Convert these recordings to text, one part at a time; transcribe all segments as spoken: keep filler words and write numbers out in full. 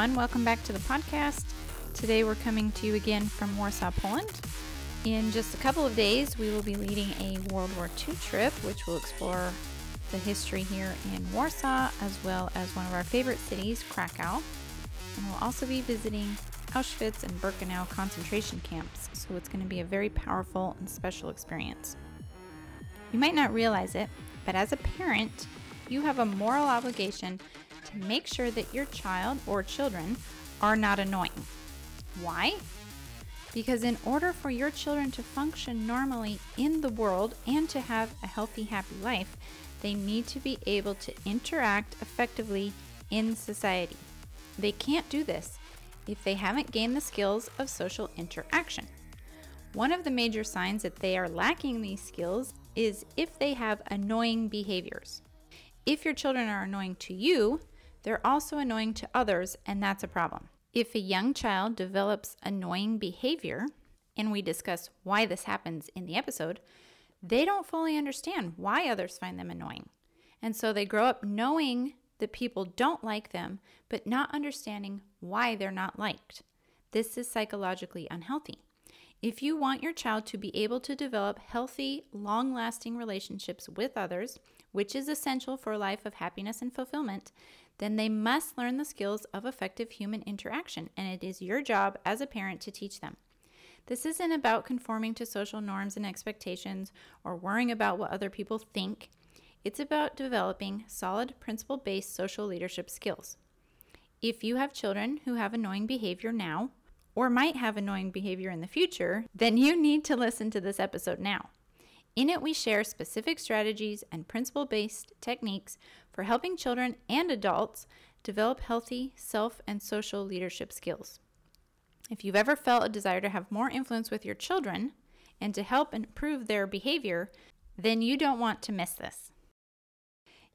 everyone. Welcome back to the podcast. Today we're coming to you again from Warsaw, Poland. In just a couple of days, we will be leading a World War Two trip, which will explore the history here in Warsaw, as well as one of our favorite cities, Krakow. And we'll also be visiting Auschwitz and Birkenau concentration camps, so it's going to be a very powerful and special experience. You might not realize it, but as a parent, you have a moral obligation to make sure that your child or children are not annoying. Why? Because in order for your children to function normally in the world and to have a healthy, happy life, they need to be able to interact effectively in society. They can't do this if they haven't gained the skills of social interaction. One of the major signs that they are lacking these skills is if they have annoying behaviors. If your children are annoying to you, they're also annoying to others, and that's a problem. If a young child develops annoying behavior, and we discuss why this happens in the episode, they don't fully understand why others find them annoying. And so they grow up knowing that people don't like them, but not understanding why they're not liked. This is psychologically unhealthy. If you want your child to be able to develop healthy, long-lasting relationships with others, which is essential for a life of happiness and fulfillment, then they must learn the skills of effective human interaction, and it is your job as a parent to teach them. This isn't about conforming to social norms and expectations or worrying about what other people think. It's about developing solid principle-based social leadership skills. If you have children who have annoying behavior now, or might have annoying behavior in the future, then you need to listen to this episode now. In it, we share specific strategies and principle-based techniques for helping children and adults develop healthy self and social leadership skills. If you've ever felt a desire to have more influence with your children and to help improve their behavior, then you don't want to miss this.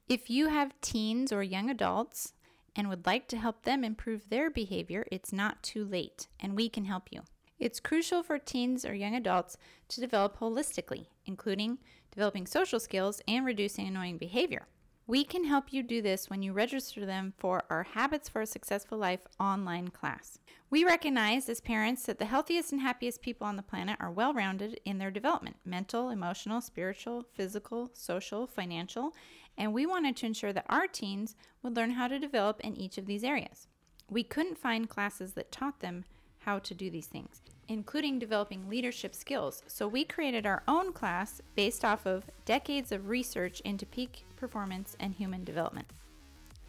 If you have teens or young adults and would like to help them improve their behavior, it's not too late, and we can help you. It's crucial for teens or young adults to develop holistically, including developing social skills and reducing annoying behavior. We can help you do this when you register them for our Habits for a Successful Life online class. We recognize as parents that the healthiest and happiest people on the planet are well-rounded in their development, mental, emotional, spiritual, physical, social, financial, and we wanted to ensure that our teens would learn how to develop in each of these areas. We couldn't find classes that taught them how to do these things, including developing leadership skills. So we created our own class based off of decades of research into peak performance and human development.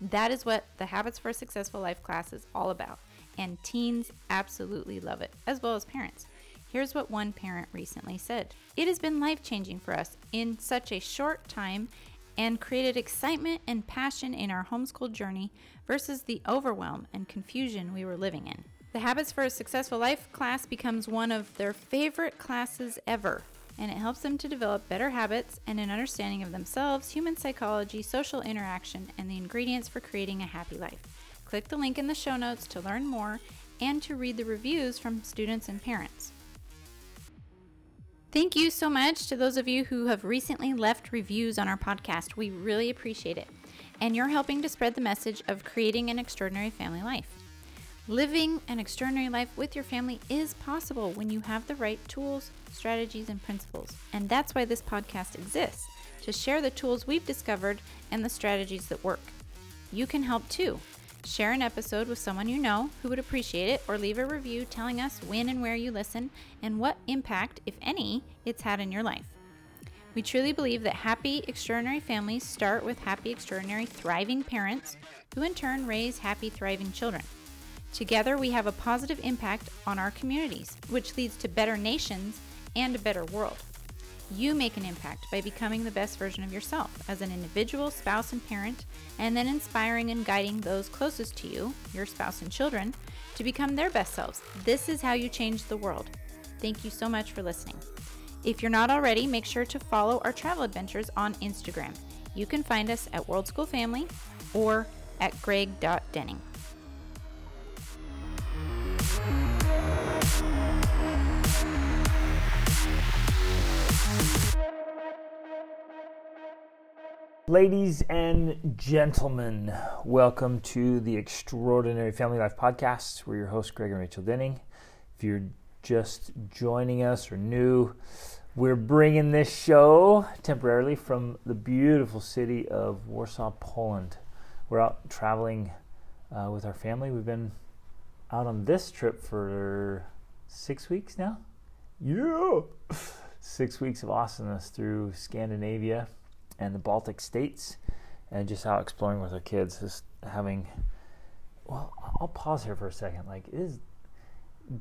That is what the Habits for a Successful Life class is all about, and teens absolutely love it, as well as parents. Here's what one parent recently said. "It has been life-changing for us in such a short time and created excitement and passion in our homeschool journey versus the overwhelm and confusion we were living in." The Habits for a Successful Life class becomes one of their favorite classes ever, and it helps them to develop better habits and an understanding of themselves, human psychology, social interaction, and the ingredients for creating a happy life. Click the link in the show notes to learn more and to read the reviews from students and parents. Thank you so much to those of you who have recently left reviews on our podcast. We really appreciate it, and you're helping to spread the message of creating an extraordinary family life. Living an extraordinary life with your family is possible when you have the right tools, strategies, and principles. And that's why this podcast exists, to share the tools we've discovered and the strategies that work. You can help too. Share an episode with someone you know who would appreciate it, or leave a review telling us when and where you listen and what impact, if any, it's had in your life. We truly believe that happy, extraordinary families start with happy, extraordinary, thriving parents who in turn raise happy, thriving children. Together, we have a positive impact on our communities, which leads to better nations and a better world. You make an impact by becoming the best version of yourself as an individual, spouse, and parent, and then inspiring and guiding those closest to you, your spouse and children, to become their best selves. This is how you change the world. Thank you so much for listening. If you're not already, make sure to follow our travel adventures on Instagram. You can find us at World School Family or at greg dot denning. Ladies and gentlemen, welcome to the Extraordinary Family Life Podcast. We're your hosts, Greg and Rachel Denning. If you're just joining us or new, we're bringing this show temporarily from the beautiful city of Warsaw, Poland. We're out traveling uh, with our family. We've been out on this trip for six weeks now. Yeah! Six weeks of awesomeness through Scandinavia and the Baltic states, and just out exploring with our kids, just having, well, I'll pause here for a second, like, it is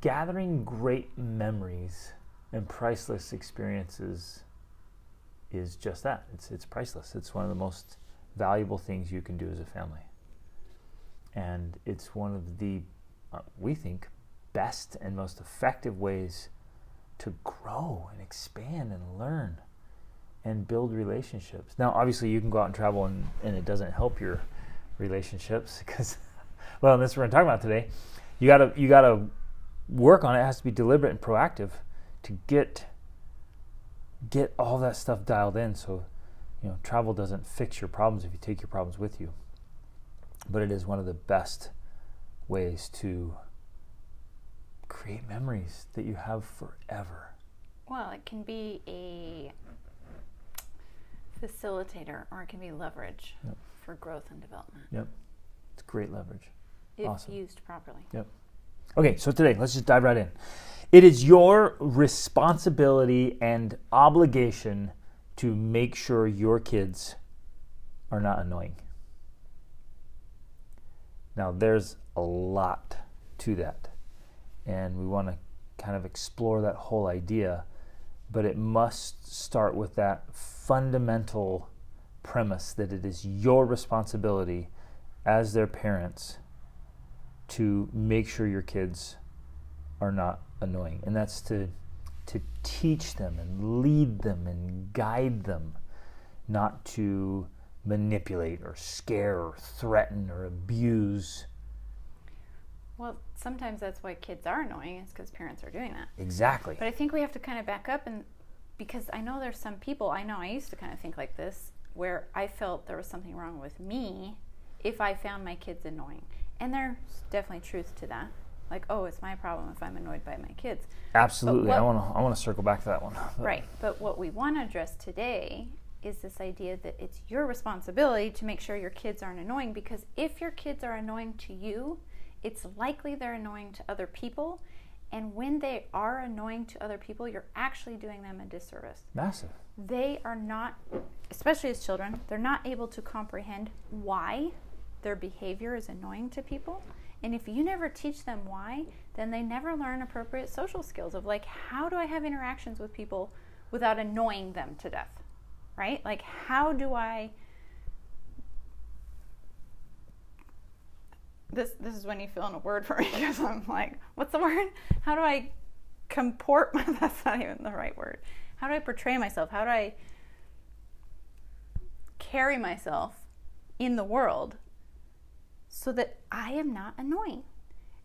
gathering great memories and priceless experiences is just that. It's it's priceless. It's one of the most valuable things you can do as a family. And it's one of the, uh, we think, best and most effective ways to grow and expand and learn and build relationships. Now, obviously, you can go out and travel and, and it doesn't help your relationships because, well, and that's what we're talking about today. You gotta you gotta work on it. It has to be deliberate and proactive to get get all that stuff dialed in. So, you know, travel doesn't fix your problems if you take your problems with you, but it is one of the best ways to create memories that you have forever. Well, it can be a facilitator, or it can be leverage yep. for growth and development. Yep. It's great leverage. If awesome. Used properly. Yep. Okay, so today, let's just dive right in. It is your responsibility and obligation to make sure your kids are not annoying. Now, there's a lot to that, and we want to kind of explore that whole idea, but it must start with that fundamental premise that it is your responsibility as their parents to make sure your kids are not annoying. And that's to to teach them and lead them and guide them, not to manipulate or scare or threaten or abuse. Well, sometimes that's why kids are annoying, is because parents are doing that. Exactly. But I think we have to kind of back up, and because I know there's some people, I know I used to kind of think like this, where I felt there was something wrong with me if I found my kids annoying. And there's definitely truth to that. Like, oh, it's my problem if I'm annoyed by my kids. Absolutely. What, I want to I want to circle back to that one. Right. But what we want to address today is this idea that it's your responsibility to make sure your kids aren't annoying, because if your kids are annoying to you, it's likely they're annoying to other people, and when they are annoying to other people, you're actually doing them a disservice. Massive. They are not, especially as children, they're not able to comprehend why their behavior is annoying to people, and if you never teach them why, then they never learn appropriate social skills of, like, how do I have interactions with people without annoying them to death, right? Like, how do I... This this is when you fill in a word for me, because I'm like, what's the word? How do I comport my, that's not even the right word. How do I portray myself? How do I carry myself in the world so that I am not annoying?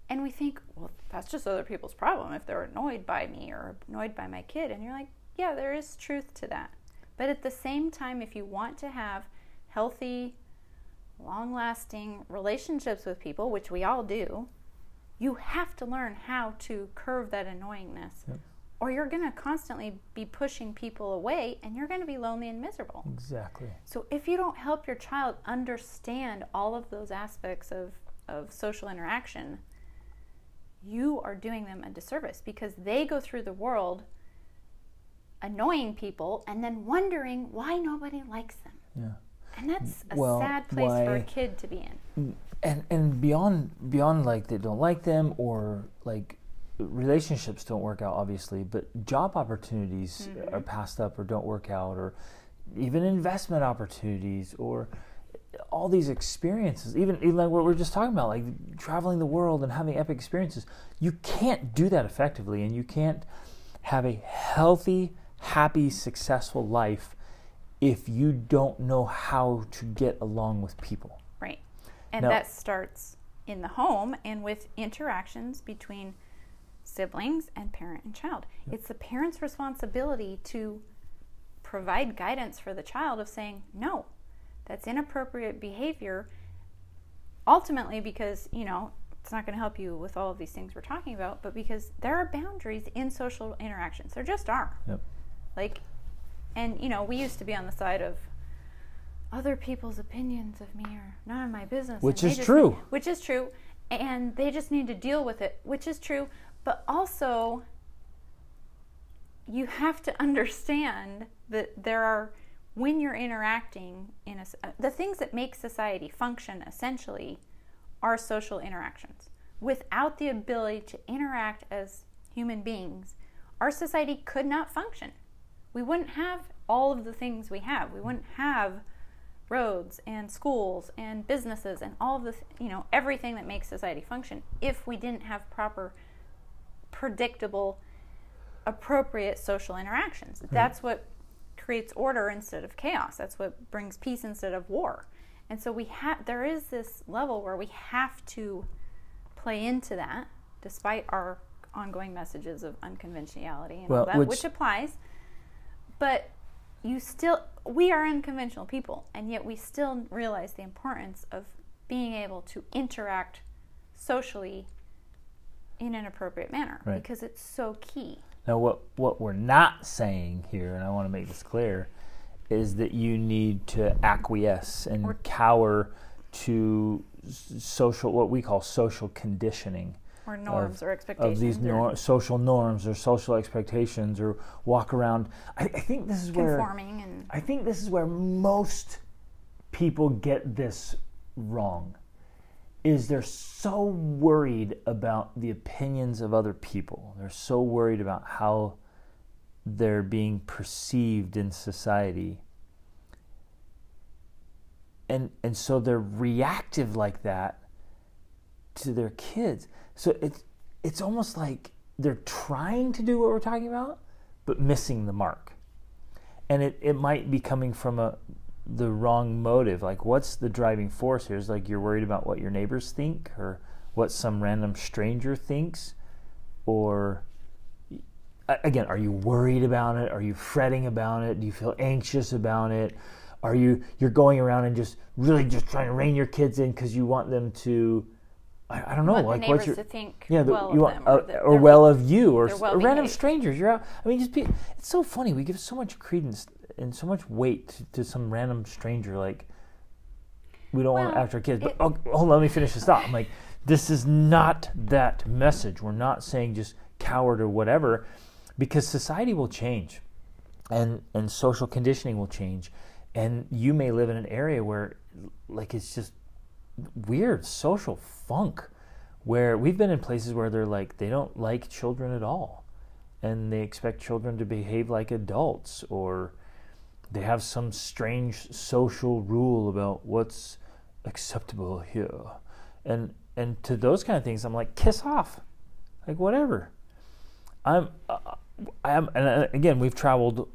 And we think, well, that's just other people's problem if they're annoyed by me or annoyed by my kid. And you're like, yeah, there is truth to that. But at the same time, if you want to have healthy, long-lasting relationships with people, which we all do, you have to learn how to curb that annoyingness. Yep. Or you're going to constantly be pushing people away, and you're going to be lonely and miserable. Exactly. So if you don't help your child understand all of those aspects of, of social interaction, you are doing them a disservice, because they go through the world annoying people and then wondering why nobody likes them. Yeah. And that's a well, sad place why, for a kid to be in. And and beyond beyond like they don't like them, or like relationships don't work out, obviously, but job opportunities mm-hmm. are passed up or don't work out, or even investment opportunities, or all these experiences, even, even like what we we're just talking about, like traveling the world and having epic experiences. You can't do that effectively, and you can't have a healthy, happy, successful life if you don't know how to get along with people. Right. And now, that starts in the home and with interactions between siblings and parent and child. Yep. It's the parent's responsibility to provide guidance for the child of saying, no, that's inappropriate behavior, ultimately because, you know, it's not going to help you with all of these things we're talking about, but because there are boundaries in social interactions. There just are. Yep. Like, and, you know, we used to be on the side of other people's opinions of me are none of my business. Which is true. Need, which is true. And they just need to deal with it, which is true. But also, you have to understand that there are, when you're interacting, in a, the things that make society function essentially are social interactions. Without the ability to interact as human beings, our society could not function. We wouldn't have all of the things we have. We wouldn't have roads and schools and businesses and all of the, you know, everything that makes society function if we didn't have proper, predictable, appropriate social interactions. Hmm. That's what creates order instead of chaos. That's what brings peace instead of war. And so we have, there is this level where we have to play into that despite our ongoing messages of unconventionality and well, all that, which, which applies. But you still, we are unconventional people, and yet we still realize the importance of being able to interact socially in an appropriate manner, right? Because it's so key. Now, what, what we're not saying here, and I want to make this clear, is that you need to acquiesce and or, cower to social, what we call social conditioning. Or norms of, or expectations. Of these nor- social norms or social expectations, or walk around. I, I think this is where conforming and I think this is where most people get this wrong, is they're so worried about the opinions of other people. They're so worried about how they're being perceived in society. And and so they're reactive like that to their kids. So it's it's almost like they're trying to do what we're talking about, but missing the mark. And it, it might be coming from a the wrong motive. Like, what's the driving force here? Is like you're worried about what your neighbors think, or what some random stranger thinks, or again, are you worried about it? Are you fretting about it? Do you feel anxious about it? Are you you're going around and just really just trying to rein your kids in because you want them to, I, I don't know, want like what's your to think yeah, the, well you want, or, the, or well of you, or, or random strangers. You're out. I mean, just be, it's so funny. We give so much credence and so much weight to, to some random stranger. Like, we don't well, want to act our kids. But it, oh, oh, let me finish this thought. I'm like, this is not that message. We're not saying just coward or whatever. Because society will change, and, and social conditioning will change, and you may live in an area where, like, it's just weird social funk, where we've been in places where they're like, they don't like children at all, and they expect children to behave like adults, or they have some strange social rule about what's acceptable here. And, and to those kind of things, I'm like, kiss off, like whatever. I'm, uh, I'm, and again, we've traveled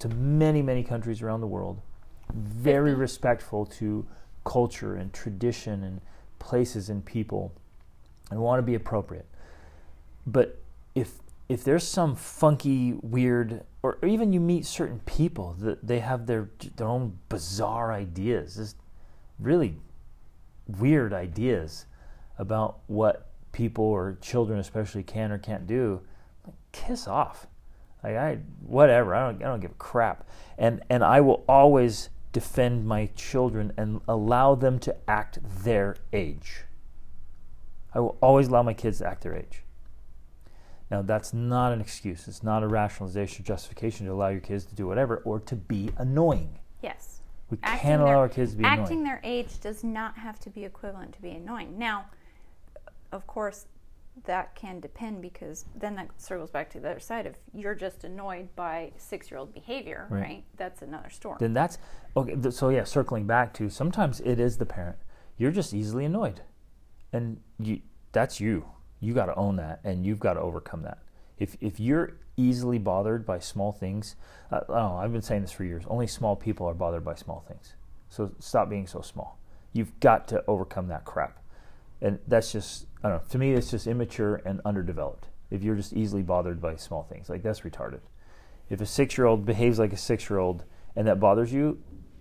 to many, many countries around the world, very respectful to culture and tradition and places and people, and want to be appropriate. But if if there's some funky, weird, or even you meet certain people that they have their their own bizarre ideas, just really weird ideas about what people or children especially can or can't do, like, kiss off. Like, I whatever. I don't I don't give a crap. And and I will always defend my children and allow them to act their age. I will always allow my kids to act their age. Now, that's not an excuse. It's not a rationalization or justification to allow your kids to do whatever or to be annoying. Yes. We can't allow our kids to be annoying. Acting their age does not have to be equivalent to being annoying. Now, of course, that can depend, because then that circles back to the other side of, you're just annoyed by six-year-old behavior, right. right? That's another story. Then that's, okay. Th- so yeah, circling back to, sometimes it is the parent. You're just easily annoyed. And you, that's you. You got to own that, and you've got to overcome that. If if you're easily bothered by small things, uh, I don't know, I've been saying this for years, only small people are bothered by small things. So stop being so small. You've got to overcome that crap. And that's just, I don't know, to me it's just immature and underdeveloped. If you're just easily bothered by small things, like, that's retarded. If a six-year-old behaves like a six-year-old and that bothers you,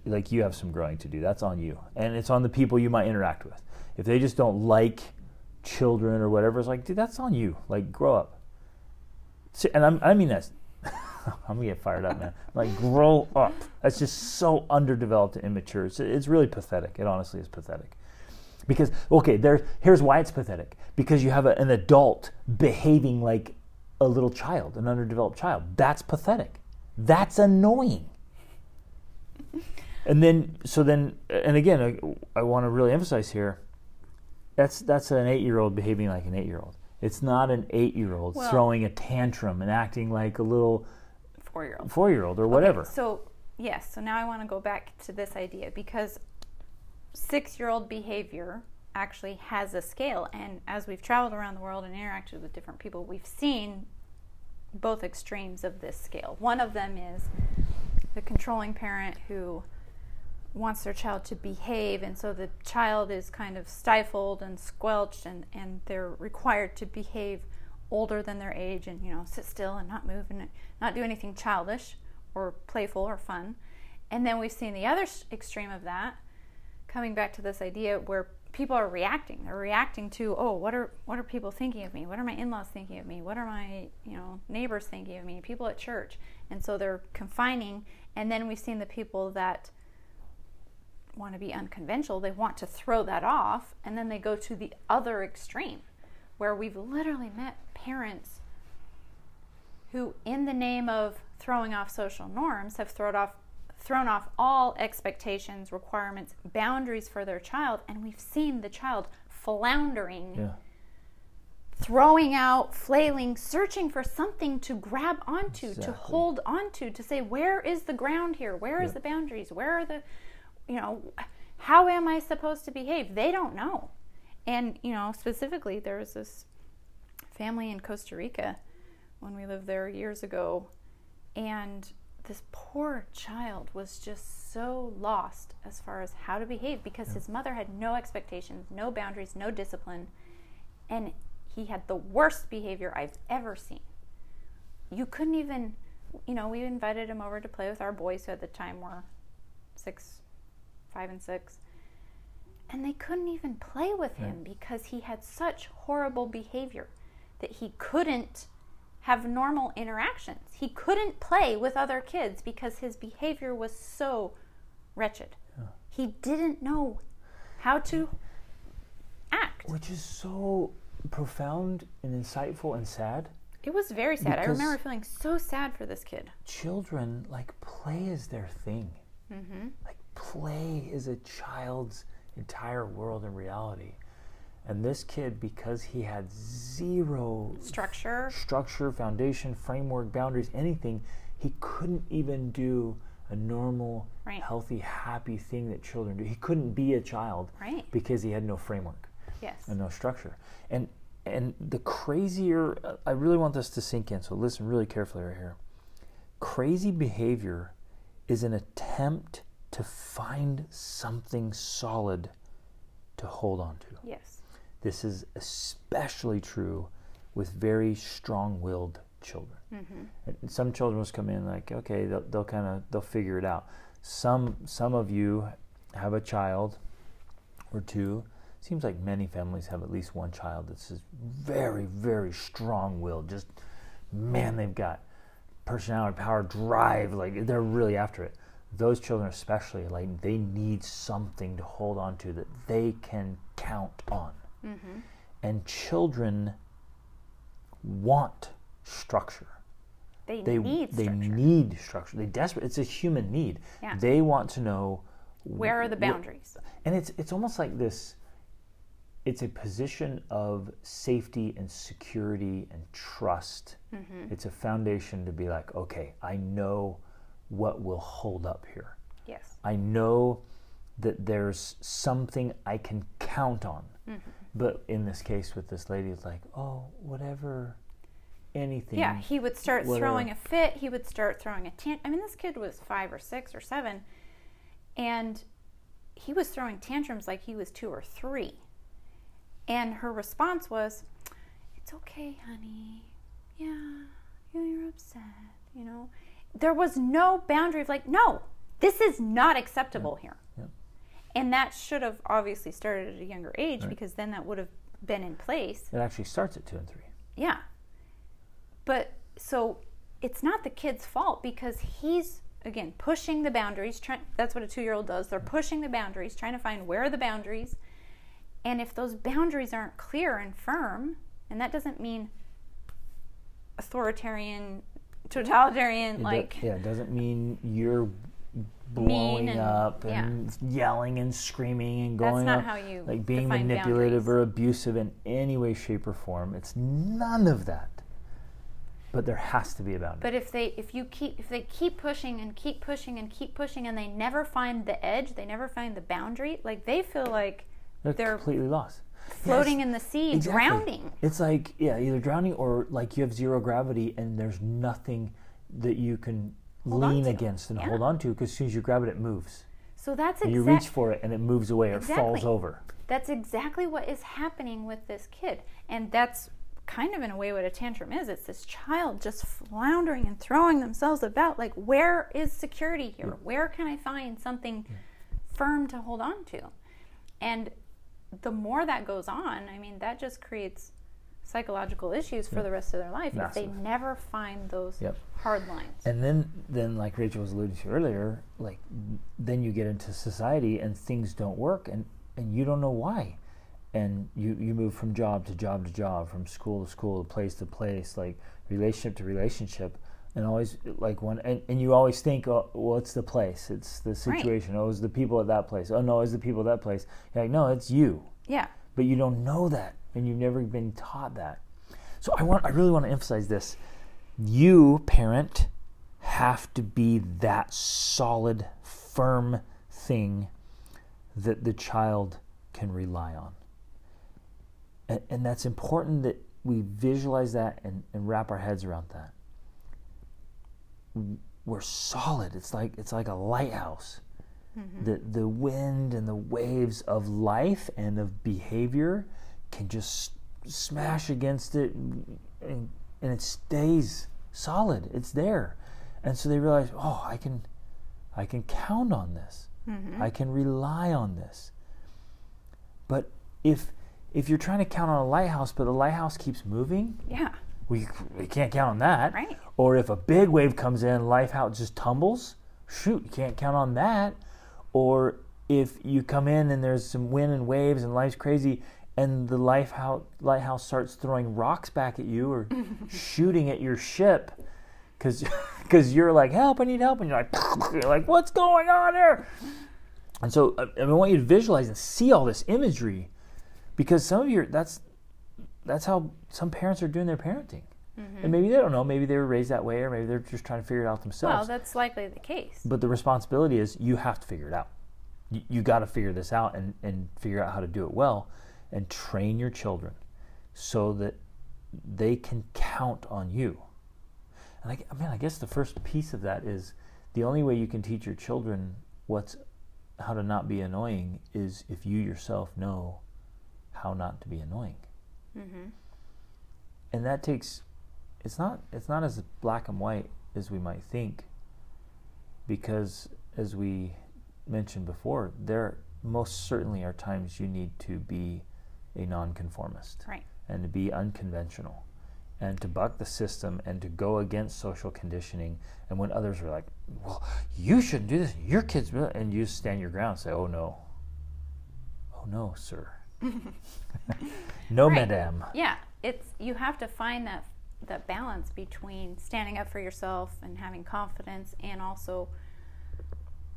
like you have some growing to do. That's on you. And it's on the people you might interact with. If they just don't like children or whatever, it's like, dude, that's on you. Like, grow up. And I'm, I mean that. I'm going to get fired up, man. Like, grow up. That's just so underdeveloped and immature. It's, it's really pathetic. It honestly is pathetic. Because, okay, there, here's why it's pathetic. Because you have a, an adult behaving like a little child, an underdeveloped child. That's pathetic. That's annoying. And then, so then, and again, I, I want to really emphasize here, that's that's an eight-year-old behaving like an eight-year-old. It's not an eight-year-old well, throwing a tantrum and acting like a little four-year-old, four-year-old or whatever. Okay, so, yes, so now I want to go back to this idea, because six-year-old behavior actually has a scale, and as we've traveled around the world and interacted with different people, we've seen both extremes of this scale. One of them is the controlling parent who wants their child to behave, and so the child is kind of stifled and squelched, and, and they're required to behave older than their age and, you know, sit still and not move and not do anything childish or playful or fun. And then we've seen the other extreme of that, coming back to this idea where people are reacting. They're reacting to, oh, what are what are people thinking of me? What are my in-laws thinking of me? What are my, you know, neighbors thinking of me? People at church. And so they're confining. And then we've seen the people that want to be unconventional, they want to throw that off, and then they go to the other extreme, where we've literally met parents who, in the name of throwing off social norms, have thrown off thrown off all expectations, requirements, boundaries for their child, and we've seen the child floundering, yeah. throwing out, flailing, searching for something to grab onto, exactly. to hold onto, to say, where is the ground here? Where yeah. is the boundaries? Where are the, you know, how am I supposed to behave? They don't know. And, you know, specifically, there was this family in Costa Rica when we lived there years ago, and this poor child was just so lost as far as how to behave, because yeah. his mother had no expectations, no boundaries, no discipline, and he had the worst behavior I've ever seen. You couldn't even, you know, we invited him over to play with our boys, who at the time were six, five and six, and they couldn't even play with him yeah. because he had such horrible behavior that he couldn't have normal interactions. He couldn't play with other kids because his behavior was so wretched. Yeah. He didn't know how to act. Which is so profound and insightful and sad. It was very sad. I remember feeling so sad for this kid. Children, like, play is their thing. Mm-hmm. Like, play is a child's entire world and reality. And this kid, because he had zero structure, structure, foundation, framework, boundaries, anything, he couldn't even do a normal, right. healthy, happy thing that children do. He couldn't be a child right. because he had no framework yes. and no structure. And and the crazier, I really want this to sink in, so listen really carefully right here. Crazy behavior is an attempt to find something solid to hold on to. Yes. This is especially true with very strong-willed children. Mm-hmm. And some children just come in like, okay, they'll, they'll kind of they'll figure it out. Some some of you have a child or two. Seems like many families have at least one child that's just very, very strong-willed. Just, man, they've got personality, power, drive. Like, they're really after it. Those children especially, like, they need something to hold on to that they can count on. Mm-hmm. And children want structure. They, they need they structure. They need structure. They desperate. It's a human need. Yeah. They want to know where wh- are the boundaries. Wh- and it's it's almost like this. It's a position of safety and security and trust. Mm-hmm. It's a foundation to be like, okay, I know what will hold up here. Yes. I know that there's something I can count on. Mm-hmm. But in this case with this lady, it's like, oh, whatever, anything. Yeah, he would start whatever. throwing a fit. He would start throwing a tantrum. I mean, this kid was five or six or seven, and he was throwing tantrums like he was two or three. And her response was, it's okay, honey. Yeah, you're upset, you know. There was no boundary of like, no, This is not acceptable yeah. here. Yeah. And that should have obviously started at a younger age right. because then that would have been in place. It actually starts at two and three. Yeah. But so it's not the kid's fault because he's, again, pushing the boundaries. Try, that's what a two-year-old does. They're pushing the boundaries, trying to find where are the boundaries. And if those boundaries aren't clear and firm, and that doesn't mean authoritarian, totalitarian, it like... Do, yeah, it doesn't mean you're blowing and, up and yeah. yelling and screaming and going That's not up, how you like being manipulative boundaries. Or abusive in any way, shape, or form. It's none of that. But there has to be a boundary. But if they if you keep if they keep pushing and keep pushing and keep pushing and they never find the edge, they never find the boundary, like they feel like they're, they're completely lost. Floating yes. in the sea, exactly. drowning. It's like yeah, either drowning or like you have zero gravity and there's nothing that you can Hold lean against and yeah. hold on to because as soon as you grab it, it moves. So that's exactly. You reach for it and it moves away or exactly. falls over. That's exactly what is happening with this kid. And that's kind of in a way what a tantrum is. It's this child just floundering and throwing themselves about. Like, where is security here? Yeah. Where can I find something yeah. firm to hold on to? And the more that goes on, I mean, that just creates psychological issues for yeah. the rest of their life Massive. If they never find those yep. hard lines. And then, then, like Rachel was alluding to earlier, like then you get into society and things don't work and, and you don't know why. And you, you move from job to job to job, from school to school, place to place, like relationship to relationship. And always like one, and, and you always think, oh, well, it's the place, it's the situation, right. oh, it's the people at that place, oh, no, it's the people at that place. You're like, no, it's you. Yeah. But you don't know that, and you've never been taught that. So I want, I really want to emphasize this. You, parent, have to be that solid, firm thing that the child can rely on. And, and that's important that we visualize that and, and wrap our heads around that. We're solid. It's like it's like a lighthouse. Mm-hmm. The the wind and the waves of life and of behavior can just smash against it, and, and it stays solid. It's there, and so they realize, oh, I can, I can count on this. Mm-hmm. I can rely on this. But if if you're trying to count on a lighthouse, but the lighthouse keeps moving, yeah. We we can't count on that. Right. Or if a big wave comes in, life out just tumbles. Shoot, you can't count on that. Or if you come in and there's some wind and waves and life's crazy, and the life out, lighthouse starts throwing rocks back at you or shooting at your ship, because because you're like, help, I need help, and you're like, you're like, what's going on here? And so I, I want you to visualize and see all this imagery, because some of your that's. That's how some parents are doing their parenting. Mm-hmm. And maybe they don't know. Maybe they were raised that way, or maybe they're just trying to figure it out themselves. Well, that's likely the case. But the responsibility is you have to figure it out. You, you got to figure this out and, and figure out how to do it well and train your children so that they can count on you. And I, I mean, I guess the first piece of that is the only way you can teach your children what's how to not be annoying is if you yourself know how not to be annoying. Mm-hmm. And that takes, it's not it's not as black and white as we might think, because as we mentioned before, there most certainly are times you need to be a nonconformist, right. and to be unconventional, and to buck the system, and to go against social conditioning. And when others are like, well, you shouldn't do this, your kids, and you stand your ground and say, oh no, oh no, sir. No, right. Madame. Yeah, it's you have to find that that balance between standing up for yourself and having confidence, and also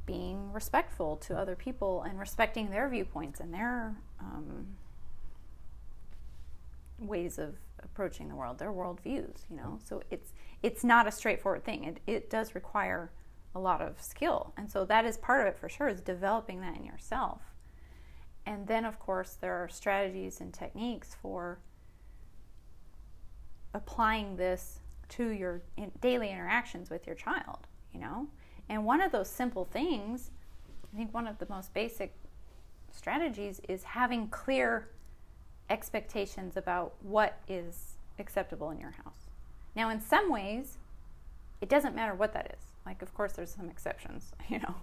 being respectful to other people and respecting their viewpoints and their um, ways of approaching the world, their worldviews. You know, so it's it's not a straightforward thing. It it does require a lot of skill, and so that is part of it for sure. Is developing that in yourself. And then, of course, there are strategies and techniques for applying this to your in- daily interactions with your child, you know? And one of those simple things, I think one of the most basic strategies is having clear expectations about what is acceptable in your house. Now, in some ways, it doesn't matter what that is. Like, of course, there's some exceptions, you know.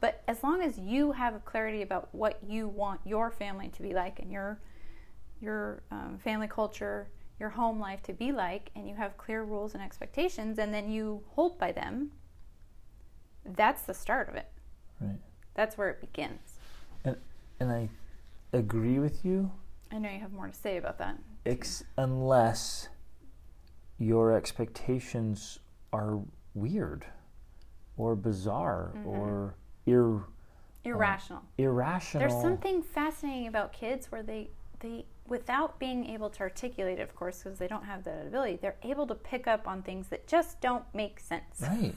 But as long as you have clarity about what you want your family to be like, and your your um, family culture, your home life to be like, and you have clear rules and expectations, and then you hold by them, that's the start of it. Right. That's where it begins. And and I agree with you. I know you have more to say about that. Ex- unless your expectations are weird or bizarre, mm-hmm. or ir- irrational. Uh, irrational. There's something fascinating about kids where they, they, without being able to articulate it, of course, because they don't have that ability, they're able to pick up on things that just don't make sense. Right.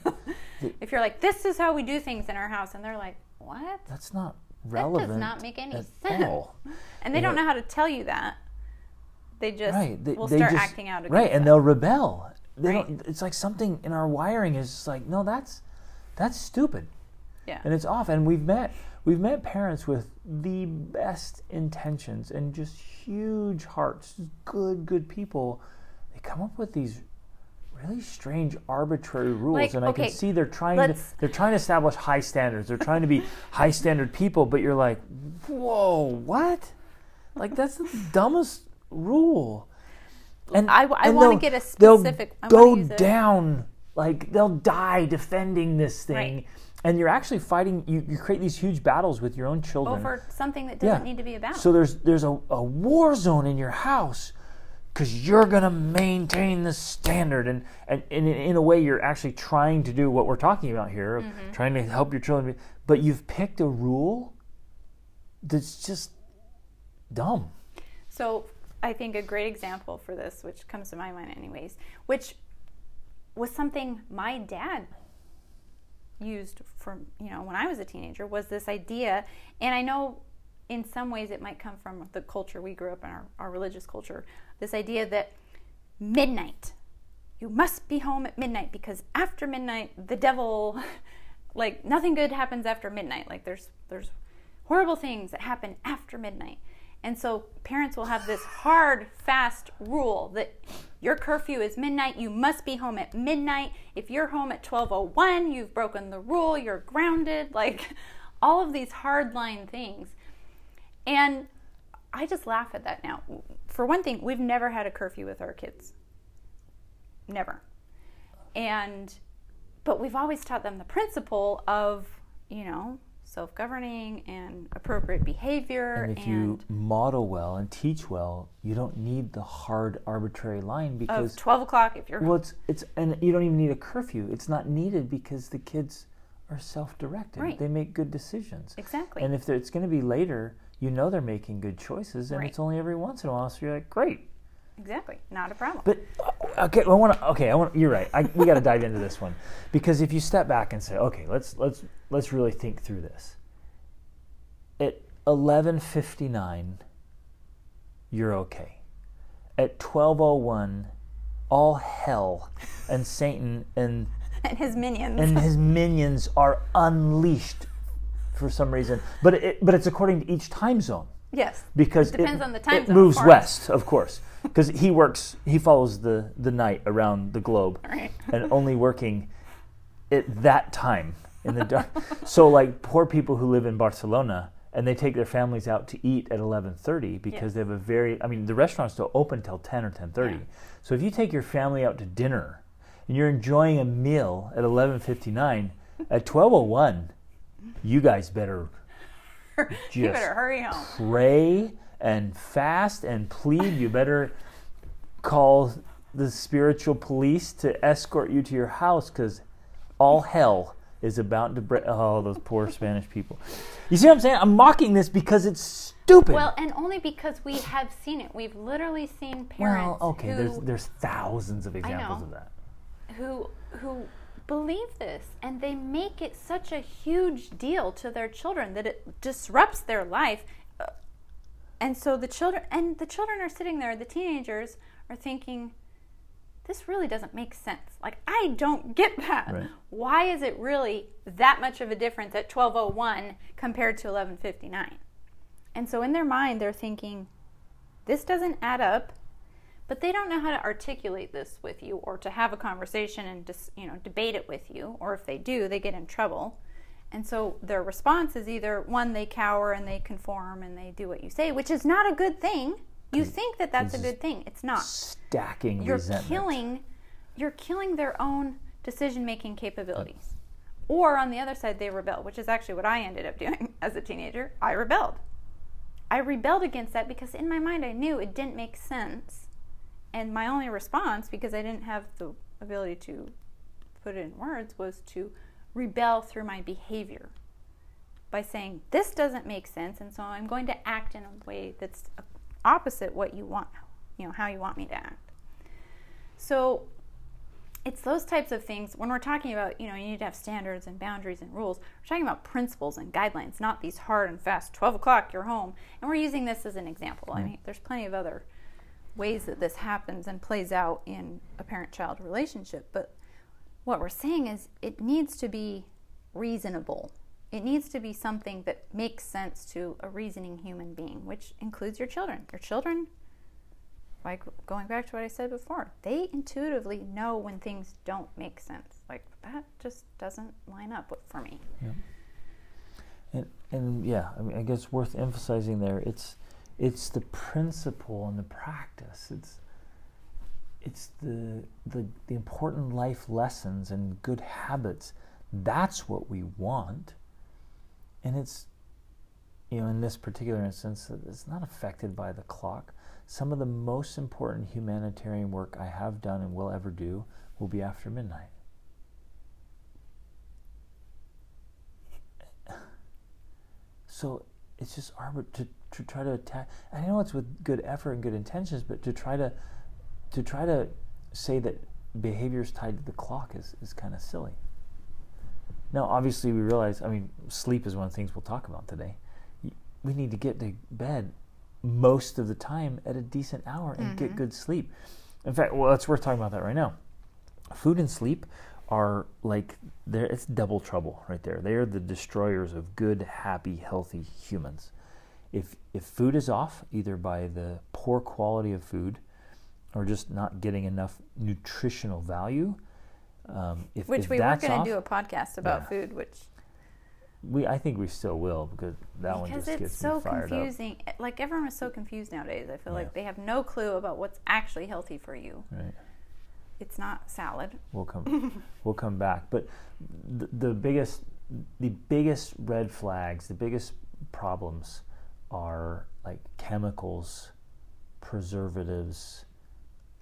If you're like, this is how we do things in our house, and they're like, what? That's not relevant. That does not make any sense. All. And they you don't know, know how to tell you that. They just right. they, will they start just, acting out against Right, and that. They'll rebel. They right. don't, it's like something in our wiring is like, no, that's that's stupid. Yeah. And it's off. And we've met we've met parents with the best intentions and just huge hearts, good, good people. They come up with these really strange, arbitrary rules, like, and I okay, can see they're trying to they're trying to establish high standards. They're trying to be high standard people, but you're like, whoa, what? Like, that's the dumbest rule. And I, I want to get a specific. They'll I go use down, like they'll die defending this thing, right. And you're actually fighting. You, you create these huge battles with your own children over something that doesn't yeah. need to be a battle. So there's there's a, a war zone in your house. Because you're going to maintain the standard. And, and, and in a way, you're actually trying to do what we're talking about here, of mm-hmm. trying to help your children. But you've picked a rule that's just dumb. So I think a great example for this, which comes to my mind anyways, which was something my dad used from, you know, when I was a teenager, was this idea. And I know in some ways it might come from the culture we grew up in, our, our religious culture, this idea that midnight, you must be home at midnight, because after midnight, the devil, like nothing good happens after midnight. Like there's there's horrible things that happen after midnight. And so parents will have this hard, fast rule that your curfew is midnight, you must be home at midnight. If you're home at twelve oh one, you've broken the rule, you're grounded, like all of these hardline things. And I just laugh at that now. For one thing, we've never had a curfew with our kids. Never. And, but we've always taught them the principle of, you know, self-governing and appropriate behavior. And if and you model well and teach well, you don't need the hard, arbitrary line because... Of twelve o'clock if you're... Well, it's, it's, and you don't even need a curfew. It's not needed because the kids are self-directed. Right. They make good decisions. Exactly. And if it's going to be later... You know they're making good choices, and right. it's only every once in a while. So you're like, great, exactly, not a problem. But okay, I want to. Okay, I want. You're right. I, we got to dive into this one, because if you step back and say, okay, let's let's let's really think through this. At eleven fifty-nine, you're okay. At twelve oh one, all hell and Satan and and his minions and his minions are unleashed. For some reason, but it but it's according to each time zone. Yes, because it depends it, on the time it zone. It moves of west, of course, because he works. He follows the the night around the globe, right. and only working at that time in the dark. So, like poor people who live in Barcelona and they take their families out to eat at eleven thirty because yes. they have a very. I mean, the restaurants don't open till ten or ten thirty. Yeah. So, if you take your family out to dinner and you're enjoying a meal at eleven fifty nine, at twelve oh one. You guys better just you better hurry home. Pray and fast and plead. You better call the spiritual police to escort you to your house because all hell is about to break. Oh, those poor Spanish people. You see what I'm saying? I'm mocking this because it's stupid. Well, and only because we have seen it. We've literally seen parents Well, okay, who, there's, there's thousands of examples know, of that. Who... who believe this, and they make it such a huge deal to their children that it disrupts their life, and so the children and the children are sitting there, the teenagers are thinking, this really doesn't make sense. Like, I don't get that. Right. Why is it really that much of a difference at twelve oh one compared to eleven fifty-nine? And so in their mind, they're thinking, this doesn't add up, but they don't know how to articulate this with you or to have a conversation and just, you know, debate it with you, or if they do, they get in trouble. And so their response is either, one, they cower and they conform and they do what you say, which is not a good thing. You think that that's a good thing. It's not. Stacking you're resentment. Killing, you're killing their own decision-making capabilities. Or on the other side, they rebel, which is actually what I ended up doing as a teenager. I rebelled. I rebelled against that because in my mind I knew it didn't make sense. And my only response, because I didn't have the ability to put it in words, was to rebel through my behavior by saying, this doesn't make sense, and so I'm going to act in a way that's opposite what you want, you know, how you want me to act. So it's those types of things when we're talking about, you know, you need to have standards and boundaries and rules. We're talking about principles and guidelines, not these hard and fast twelve o'clock, you're home. And we're using this as an example. I mean, there's plenty of other ways that this happens and plays out in a parent-child relationship. But what we're saying is it needs to be reasonable. It needs to be something that makes sense to a reasoning human being, which includes your children. Your children, like going back to what I said before, they intuitively know when things don't make sense. Like, that just doesn't line up for me. Yeah. And, and yeah, I mean, I guess worth emphasizing there, it's it's the principle and the practice. It's it's the, the the important life lessons and good habits. That's what we want. And it's, you know, in this particular instance, it's not affected by the clock. Some of the most important humanitarian work I have done and will ever do will be after midnight. So it's just arbit to, to try to attack. I know it's with good effort and good intentions, but to try to to try to say that behavior is tied to the clock is, is kind of silly. Now, obviously, we realize, I mean, sleep is one of the things we'll talk about today. We need to get to bed most of the time at a decent hour and mm-hmm. get good sleep. In fact, well, it's worth talking about that right now. Food and sleep are like, they're, it's double trouble right there. They are the destroyers of good, happy, healthy humans. If if food is off, either by the poor quality of food or just not getting enough nutritional value, um, if, which if we were going to do a podcast about yeah. food, which we I think we still will, because that because one just gets so me fired confusing. Up. Like, everyone is so confused nowadays. I feel yeah. like they have no clue about what's actually healthy for you. Right. It's not salad. We'll come. we'll come back. But the, the biggest, the biggest red flags, the biggest problems are like chemicals, preservatives,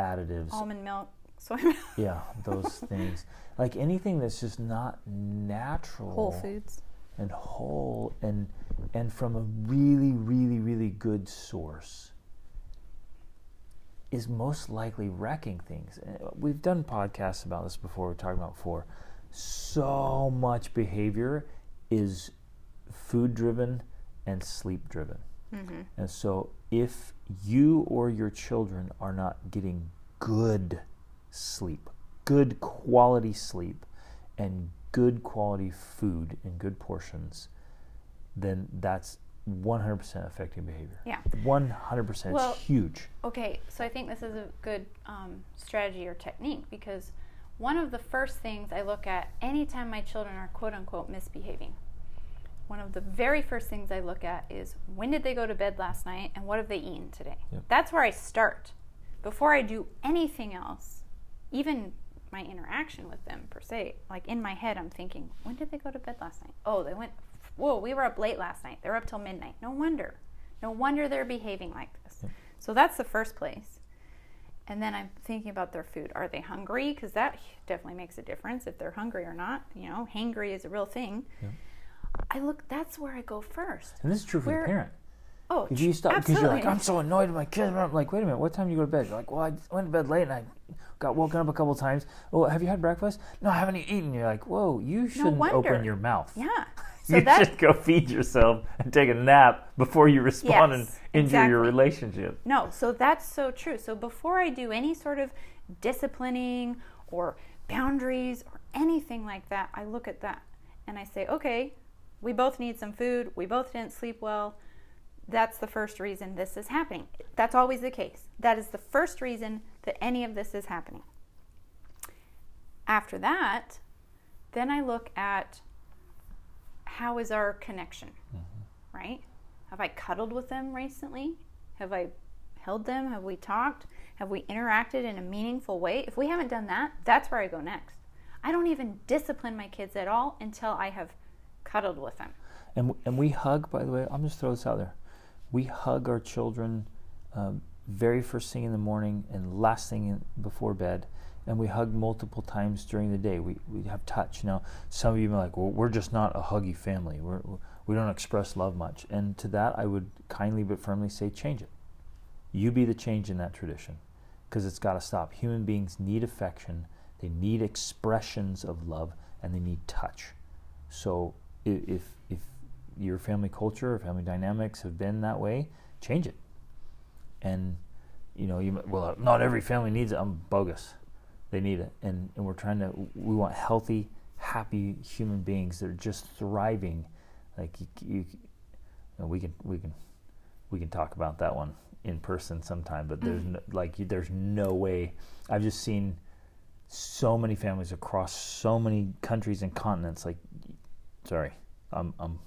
additives, almond milk. So yeah, those things. Like anything that's just not natural. Whole foods. And whole and and from a really, really, really good source is most likely wrecking things. We've done podcasts about this before. We're talking about before. So much behavior is food-driven and sleep-driven. Mm-hmm. And so if you or your children are not getting good sleep, good quality sleep, and good quality food in good portions, then that's one hundred percent affecting behavior. Yeah. one hundred percent. Well, it's huge. Okay, so I think this is a good um, strategy or technique, because one of the first things I look at anytime my children are quote-unquote misbehaving, one of the very first things I look at is, when did they go to bed last night and what have they eaten today? Yep. That's where I start. Before I do anything else, even my interaction with them per se, like in my head I'm thinking, when did they go to bed last night? Oh, they went, whoa, we were up late last night. They were up till midnight. No wonder. No wonder they're behaving like this. Yeah. So that's the first place. And then I'm thinking about their food. Are they hungry? Because that definitely makes a difference if they're hungry or not. You know, hangry is a real thing. Yeah. I look, that's where I go first. And this is true for where, the parent. Oh, if you stop, because you're like, I'm so annoyed with my kids. I'm like, wait a minute, what time do you go to bed? You're like, well, I went to bed late and I got woken up a couple times. Oh, have you had breakfast? No, I haven't eaten. You're like, whoa, you shouldn't no open your mouth. Yeah. So you that, should go feed yourself and take a nap before you respond yes, and injure exactly. your relationship. No, so that's so true. So before I do any sort of disciplining or boundaries or anything like that, I look at that and I say, okay, we both need some food. We both didn't sleep well. that's the first reason this is happening. That's always the case. That is the first reason that any of this is happening. After that, then I look at how is our connection, mm-hmm. right? Have I cuddled with them recently? Have I held them? Have we talked? Have we interacted in a meaningful way? If we haven't done that, that's where I go next. I don't even discipline my kids at all until I have cuddled with them. And, and we hug, by the way, I'm just throwing this out there. We hug our children um, very first thing in the morning and last thing in, before bed. And we hug multiple times during the day. We we have touch. Now, some of you are like, well, we're just not a huggy family. We're, we don't express love much. And to that, I would kindly but firmly say, change it. You be the change in that tradition, because it's got to stop. Human beings need affection. They need expressions of love, and they need touch. So if if your family culture or family dynamics have been that way, change it. And, you know, you well, not every family needs it. I'm bogus. They need it. And, and we're trying to, we want healthy, happy human beings that are just thriving. Like, you, you, you know, we can, we can, we can talk about that one in person sometime, but there's no, like, there's no way. I've just seen so many families across so many countries and continents. Like, sorry, I'm, I'm,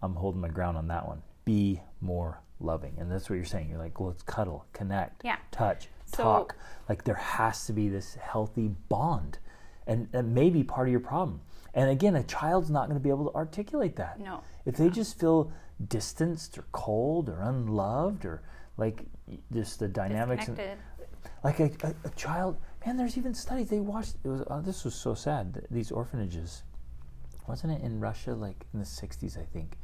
I'm holding my ground on that one. Be more loving. And that's what you're saying. You're like, well, let's cuddle, connect, yeah. touch, so, talk. Like, there has to be this healthy bond. And that may be part of your problem. And again, a child's not going to be able to articulate that. No. If they no. just feel distanced or cold or unloved or like just the dynamics. And, like a, a, a child, man, there's even studies. They watched, it was, oh, this was so sad, these orphanages. Wasn't it in Russia, like in the sixties, I think?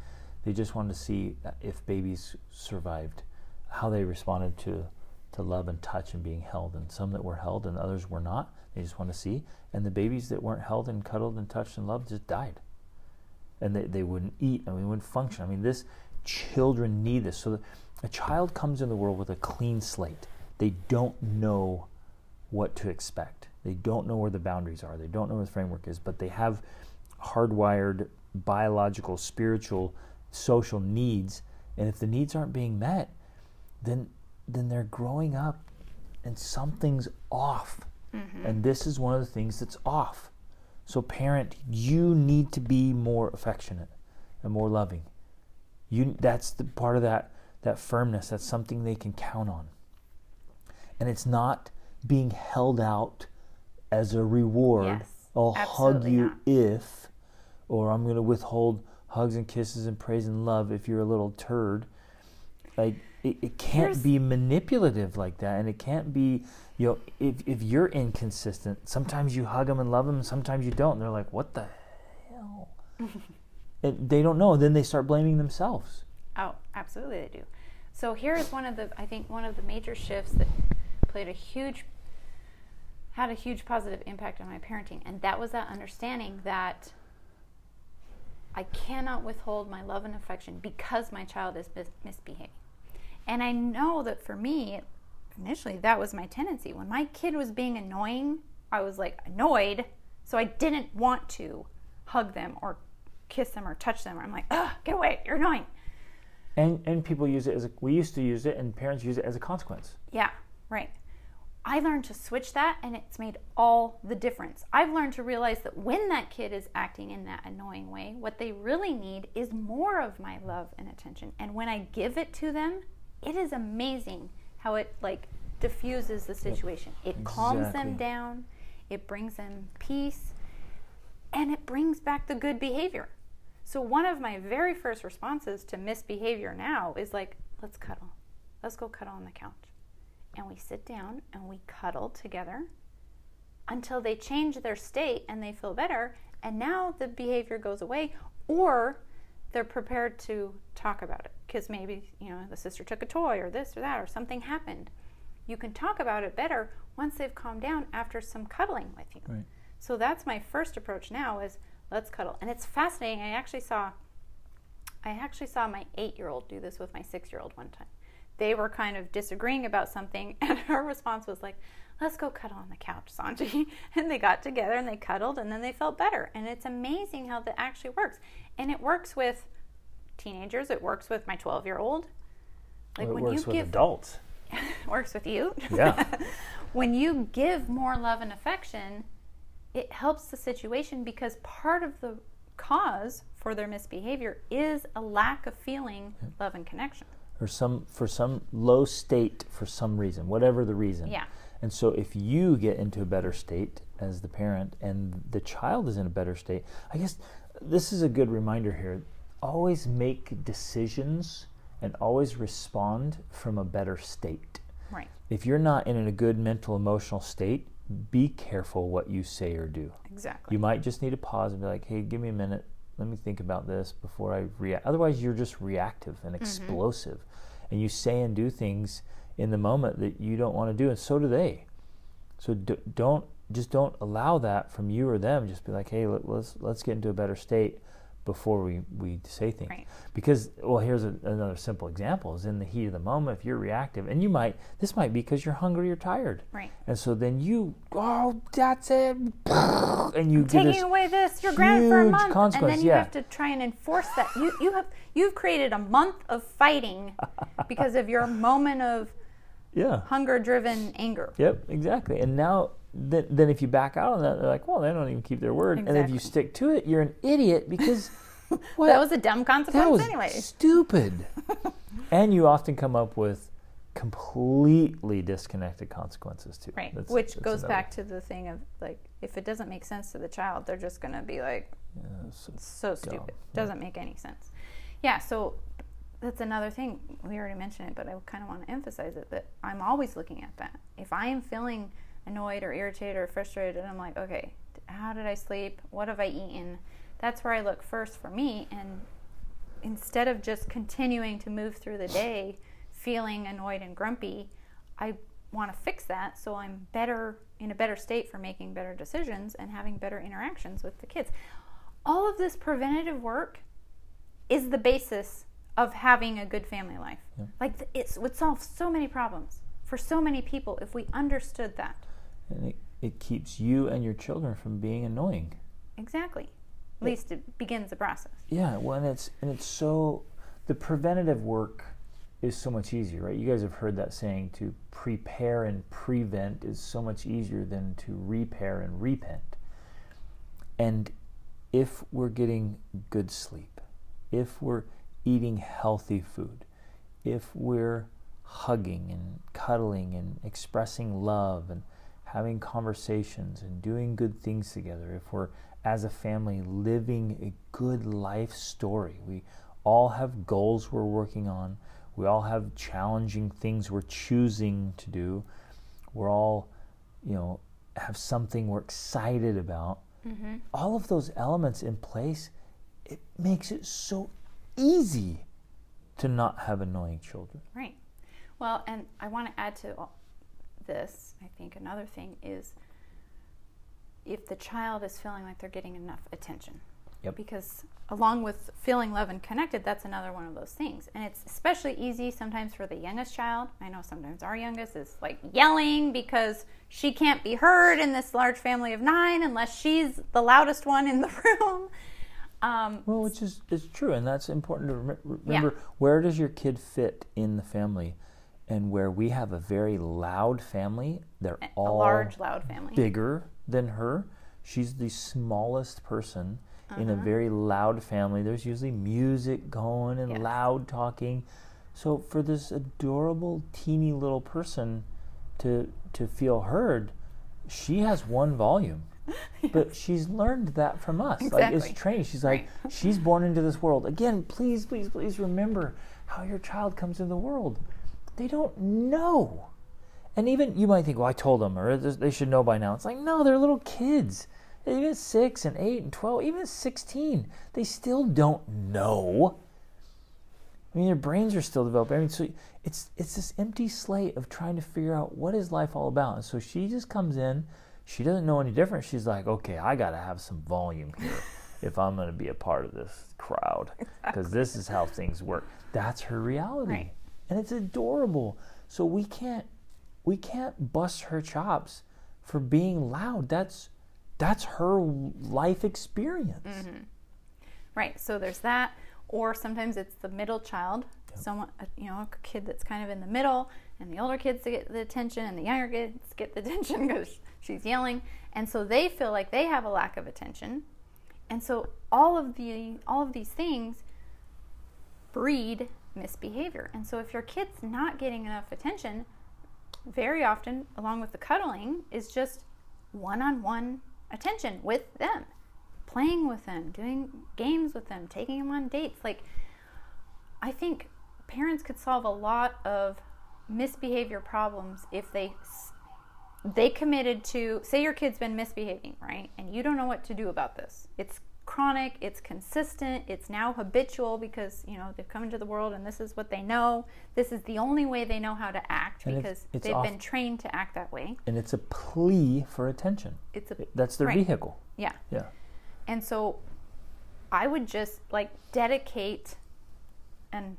They just wanted to see if babies survived, how they responded to, to love and touch and being held. And some that were held and others were not. They just wanted to see. And the babies that weren't held and cuddled and touched and loved just died. And they, they wouldn't eat. I mean, they wouldn't function. I mean, this, children need this. So a child comes in the world with a clean slate. They don't know what to expect. They don't know where the boundaries are. They don't know where the framework is. But they have hardwired biological, spiritual, social needs, and if the needs aren't being met, then then they're growing up and something's off. Mm-hmm. And this is one of the things that's off. So parent, you need to be more affectionate and more loving. You that's the part of that that firmness. That's something they can count on. And it's not being held out as a reward. Yes, I'll hug you not. if, or I'm going to withhold hugs and kisses and praise and love if you're a little turd. Like, it, it can't Here's, be manipulative like that, and it can't be, you know, if if you're inconsistent, sometimes you hug them and love them, and sometimes you don't, and they're like, what the hell? And they don't know, then they start blaming themselves. Oh, absolutely they do. So here is one of the, I think, one of the major shifts that played a huge, had a huge positive impact on my parenting, and that was that understanding that I cannot withhold my love and affection because my child is mis- misbehaving. And I know that for me, initially, that was my tendency. When my kid was being annoying, I was like annoyed, so I didn't want to hug them or kiss them or touch them. I'm like, ugh, get away, you're annoying. And and people use it as a, we used to use it, and parents use it as a consequence. Yeah, right. I learned to switch that, and it's made all the difference. I've learned to realize that when that kid is acting in that annoying way, what they really need is more of my love and attention. And when I give it to them, it is amazing how it like diffuses the situation. It exactly. calms them down, it brings them peace, and it brings back the good behavior. So one of my very first responses to misbehavior now is like, let's cuddle. Let's go cuddle on the couch. And we sit down and we cuddle together until they change their state and they feel better, and now the behavior goes away, or they're prepared to talk about it because maybe, you know, the sister took a toy or this or that or something happened. You can talk about it better once they've calmed down after some cuddling with you. Right. So that's my first approach now is let's cuddle. And it's fascinating. I actually saw I actually saw my eight-year-old do this with my six-year-old one time. They were kind of disagreeing about something, and her response was like, let's go cuddle on the couch, Sanji. And they got together, and they cuddled, and then they felt better. And it's amazing how that actually works. And it works with teenagers. It works with my twelve-year-old. Like, well, it when works you with give, adults. It works with you. Yeah. When you give more love and affection, it helps the situation, because part of the cause for their misbehavior is a lack of feeling yeah. love and connection. Or some for some low state for some reason, whatever the reason. Yeah. And so if you get into a better state as the parent and the child is in a better state, I guess this is a good reminder here. Always make decisions and always respond from a better state. Right. If you're not in a good mental, emotional state, be careful what you say or do. Exactly. You might just need to pause and be like, hey, give me a minute. Let me think about this before I react. Otherwise, you're just reactive and explosive. Mm-hmm. And you say and do things in the moment that you don't want to do, and so do they. So do, don't just don't allow that from you or them. Just be like, hey, let, let's let's get into a better state before we, we say things. Right. Because, well, here's a, another simple example, is in the heat of the moment, if you're reactive, and you might, this might be because you're hungry or tired. Right. And so then you, oh, that's it. And you I'm taking this away this, you're grounded for a month. Consequence. And then you yeah. have to try and enforce that. You, you have, you've created a month of fighting because of your moment of yeah. hunger-driven anger. Yep, exactly. And now, Then, then if you back out on that, they're like, well, they don't even keep their word. Exactly. And if you stick to it, you're an idiot, because what? That was a dumb consequence that was anyway. Stupid. And you often come up with completely disconnected consequences too. Right, that's, which that's goes another. back to the thing of, like, if it doesn't make sense to the child, they're just going to be like, yeah, so, so stupid. Yeah. Doesn't make any sense. Yeah, so that's another thing. We already mentioned it, but I kind of want to emphasize it, that I'm always looking at that. If I am feeling annoyed or irritated or frustrated, and I'm like, okay, how did I sleep? What have I eaten? That's where I look first for me. And instead of just continuing to move through the day feeling annoyed and grumpy, I want to fix that, so I'm better in a better state for making better decisions and having better interactions with the kids. All of this preventative work is the basis of having a good family life. Yeah. Like, it's, it would solve so many problems for so many people if we understood that. And it, it keeps you and your children from being annoying. Exactly. At it, least it begins the process. Yeah, well, and it's, and it's so, the preventative work is so much easier, right? You guys have heard that saying, to prepare and prevent is so much easier than to repair and repent. And if we're getting good sleep, if we're eating healthy food, if we're hugging and cuddling and expressing love and having conversations and doing good things together, if we're as a family living a good life story, we all have goals we're working on, we all have challenging things we're choosing to do, we're all, you know, have something we're excited about, mm-hmm. all of those elements in place, it makes it so easy to not have annoying children. Right. Well, and I want to add to this, I think another thing is, if the child is feeling like they're getting enough attention. Yep. Because along with feeling loved and connected, that's another one of those things. And it's especially easy sometimes for the youngest child. I know sometimes our youngest is like yelling because she can't be heard in this large family of nine unless she's the loudest one in the room. Um, well, which is, is true, and that's important to rem- remember. Yeah. Where does your kid fit in the family? And where we have a very loud family, they're a all large, loud family. Bigger than her. She's the smallest person uh-huh. in a very loud family. There's usually music going and yes. loud talking. So for this adorable, teeny little person to to feel heard, she has one volume. Yes. But she's learned that from us. Exactly. Like, it's trained. She's like, right. she's born into this world. Again, please, please, please remember how your child comes into the world. They don't know. And even you might think, well, I told them, or they should know by now. It's like, no, they're little kids. Even at six and eight and twelve, even at sixteen, they still don't know. I mean, their brains are still developing. I mean, so it's it's this empty slate of trying to figure out what is life all about. And so she just comes in. She doesn't know any different. She's like, okay, I got to have some volume here if I'm going to be a part of this crowd, because exactly. this is how things work. That's her reality. Right. And it's adorable. So we can't we can't bust her chops for being loud. That's that's her life experience. Mm-hmm. Right. So there's that. or sometimes it's the middle child, yep. someone, you know, a kid that's kind of in the middle, and the older kids get the attention, and the younger kids get the attention because she's yelling, and so they feel like they have a lack of attention, and so all of the all of these things breed misbehavior. And so if your kid's not getting enough attention, very often, along with the cuddling, is just one-on-one attention with them, playing with them, doing games with them, taking them on dates. Like, I think parents could solve a lot of misbehavior problems if they they committed to, say your kid's been misbehaving, right? And you don't know what to do about this. It's chronic, it's consistent, it's now habitual because, you know, they've come into the world and this is what they know. This is the only way they know how to act and because it's, it's they've often, been trained to act that way. And it's a plea for attention. It's a, That's their right. vehicle. Yeah. Yeah. And so I would just like dedicate an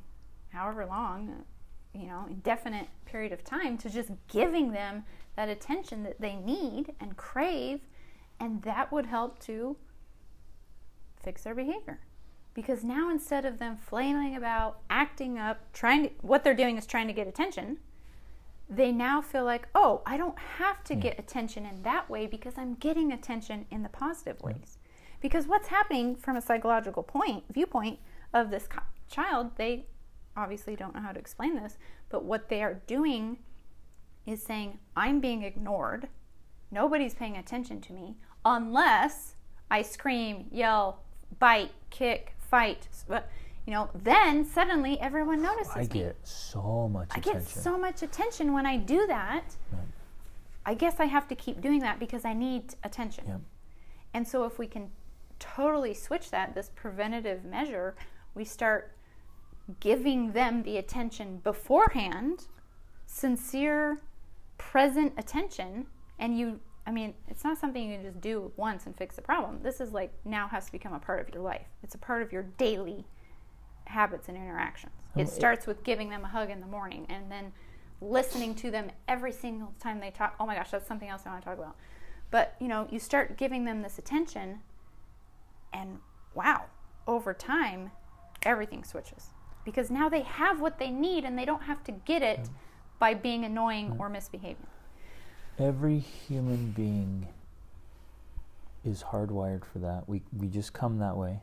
however long, you know, indefinite period of time to just giving them that attention that they need and crave, and that would help to fix their behavior. Because now instead of them flailing about, acting up, trying to, what they're doing is trying to get attention, they now feel like, oh, I don't have to get attention in that way because I'm getting attention in the positive ways. Right. Because what's happening from a psychological point, viewpoint of this co- child, they obviously don't know how to explain this, but what they are doing is saying, I'm being ignored, nobody's paying attention to me, unless I scream, yell, bite, kick, fight, you know, then suddenly everyone notices me. I get so much attention. I get so much attention when I do that. Right. I guess I have to keep doing that because I need attention. Yep. And so if we can totally switch that, this preventative measure, we start giving them the attention beforehand, sincere, present attention, and you I mean, it's not something you can just do once and fix the problem. This is like, now has to become a part of your life. It's a part of your daily habits and interactions. It starts with giving them a hug in the morning and then listening to them every single time they talk. Oh my gosh, that's something else I want to talk about. But, you know, you start giving them this attention, and wow, over time, everything switches. Because now they have what they need and they don't have to get it by being annoying or misbehaving. Every human being is hardwired for that. We we just come that way.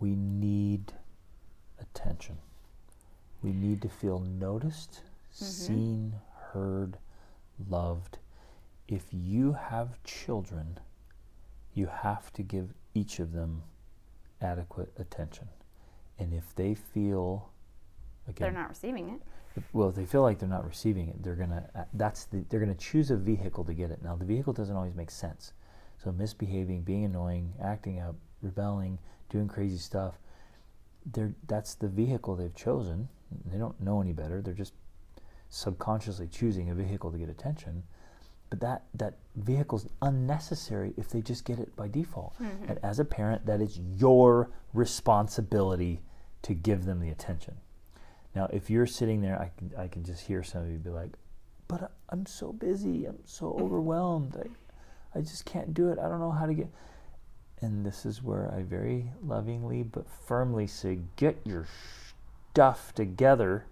We need attention. We need to feel noticed, mm-hmm. seen, heard, loved. If you have children, you have to give each of them adequate attention. And if they feel... Again, they're not receiving it. Well, if they feel like they're not receiving it, they're gonna. That's the, they're gonna choose a vehicle to get it. Now, the vehicle doesn't always make sense. So, misbehaving, being annoying, acting up, rebelling, doing crazy stuff. They're that's the vehicle they've chosen. They don't know any better. They're just subconsciously choosing a vehicle to get attention. But that that vehicle's unnecessary if they just get it by default. Mm-hmm. And as a parent, that is your responsibility to give them the attention. Now, if you're sitting there, I can I can just hear somebody be like, but I'm so busy, I'm so overwhelmed, I, I just can't do it, I don't know how to get... And this is where I very lovingly but firmly say, get your stuff together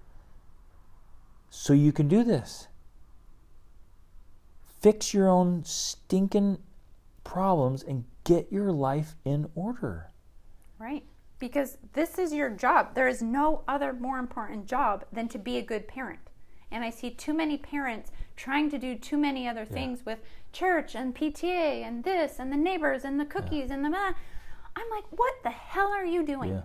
so you can do this. Fix your own stinking problems and get your life in order. Right. Because this is your job. There is no other more important job than to be a good parent. And I see too many parents trying to do too many other yeah. things with church and P T A and this and the neighbors and the cookies yeah. and the blah. I'm like, what the hell are you doing? Yeah.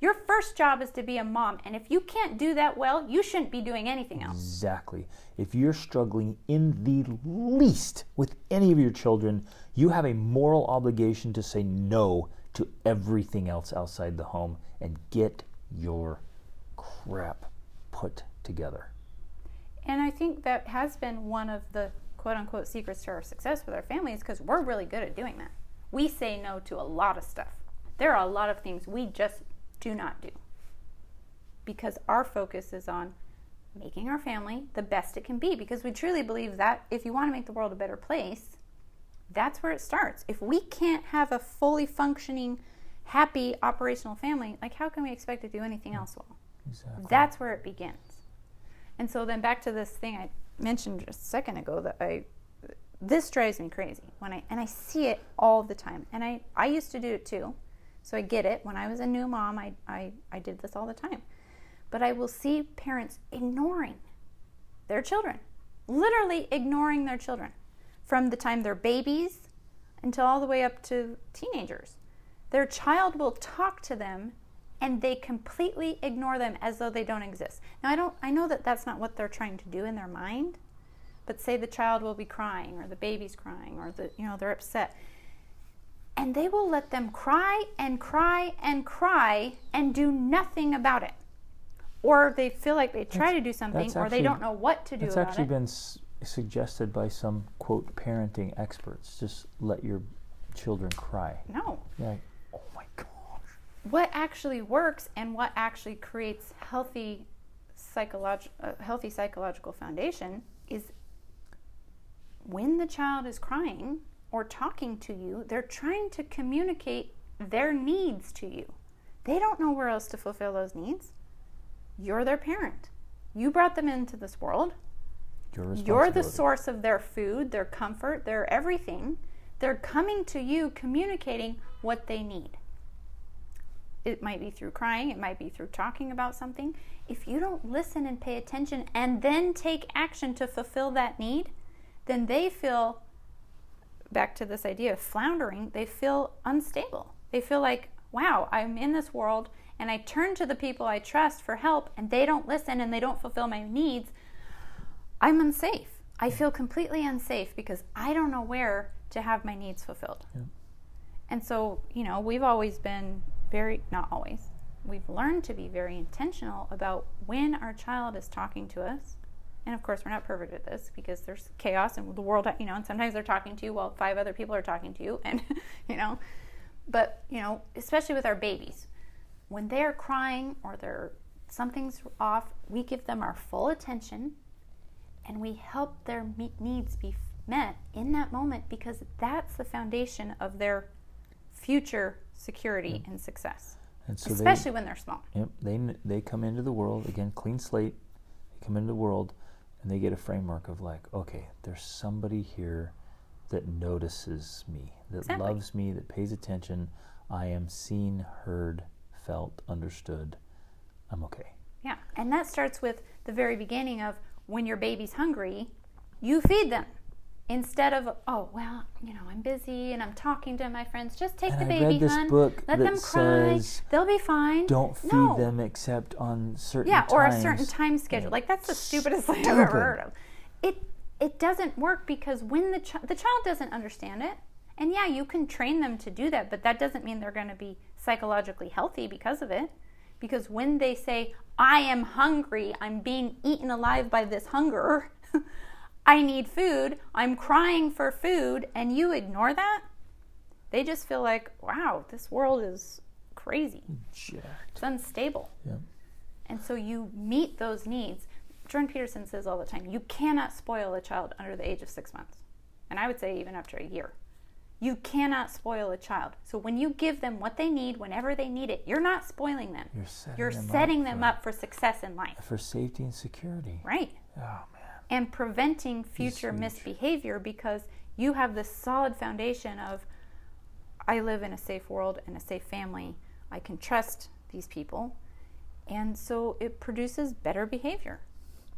Your first job is to be a mom. And if you can't do that well, you shouldn't be doing anything else. Exactly. If you're struggling in the least with any of your children, you have a moral obligation to say no to everything else outside the home and get your crap put together. And I think that has been one of the quote-unquote secrets to our success with our families, because we're really good at doing that. We say no to a lot of stuff. There are a lot of things we just do not do because our focus is on making our family the best it can be, because we truly believe that if you want to make the world a better place, that's where it starts. If we can't have a fully functioning, happy, operational family, like how can we expect to do anything else well? Exactly. That's where it begins. And so then back to this thing I mentioned just a second ago, that I, this drives me crazy when I, and I see it all the time. And I, I used to do it too. So I get it. When I was a new mom, I, I, I did this all the time. But I will see parents ignoring their children, literally ignoring their children from the time they're babies until all the way up to teenagers. Their child will talk to them and they completely ignore them as though they don't exist. Now, I don't, I know that that's not what they're trying to do in their mind, but say the child will be crying or the baby's crying or the, you know, they're upset. And they will let them cry and cry and cry and do nothing about it. Or they feel like they try that's, to do something actually, or they don't know what to do about it. It's actually been s- suggested by some, quote, parenting experts. Just let your children cry. No. Yeah. Oh my gosh. What actually works and what actually creates healthy, psycholog- uh, healthy psychological foundation is when the child is crying or talking to you, they're trying to communicate their needs to you. They don't know where else to fulfill those needs. You're their parent. You brought them into this world. Your You're the source of their food, their comfort, their everything. They're coming to you communicating what they need. It might be through crying. It might be through talking about something. If you don't listen and pay attention and then take action to fulfill that need, then they feel, back to this idea of floundering, they feel unstable. They feel like, wow, I'm in this world and I turn to the people I trust for help and they don't listen and they don't fulfill my needs. I'm unsafe. I feel completely unsafe because I don't know where to have my needs fulfilled. Yeah. And so, you know, we've always been very, not always, we've learned to be very intentional about when our child is talking to us. And of course, we're not perfect at this because there's chaos and the world, you know, and sometimes they're talking to you while five other people are talking to you. And, you know, but, you know, especially with our babies, when they're crying or they're, something's off, we give them our full attention and we help their needs be met in that moment because that's the foundation of their future security mm. and success, and so especially they, when they're small. Yep, they, they come into the world, again, clean slate, they come into the world and they get a framework of like, okay, there's somebody here that notices me, that exactly. loves me, that pays attention. I am seen, heard, felt, understood. I'm okay. Yeah, and that starts with the very beginning of when your baby's hungry, you feed them. Instead of, oh, well, you know, I'm busy and I'm talking to my friends. Just take and the I baby, read this hun. Book Let that them cry. Says, they'll be fine. Don't feed no. them except on certain yeah, times. Yeah, or a certain time schedule. Yeah. Like, that's the stupidest Stupid. thing I've ever heard of. It it doesn't work because when the, chi- the child doesn't understand it, and yeah, you can train them to do that, but that doesn't mean they're going to be psychologically healthy because of it. Because when they say, I am hungry, I'm being eaten alive by this hunger, I need food, I'm crying for food, and you ignore that, they just feel like, wow, this world is crazy. Jacked. It's unstable. Yeah. And so you meet those needs. Jordan Peterson says all the time, you cannot spoil a child under the age of six months. And I would say even after a year. You cannot spoil a child. So when you give them what they need, whenever they need it, you're not spoiling them. You're setting, you're them, setting up them up for success in life. For safety and security. Right. Oh, man. And preventing future misbehavior because you have this solid foundation of, I live in a safe world and a safe family. I can trust these people. And so it produces better behavior.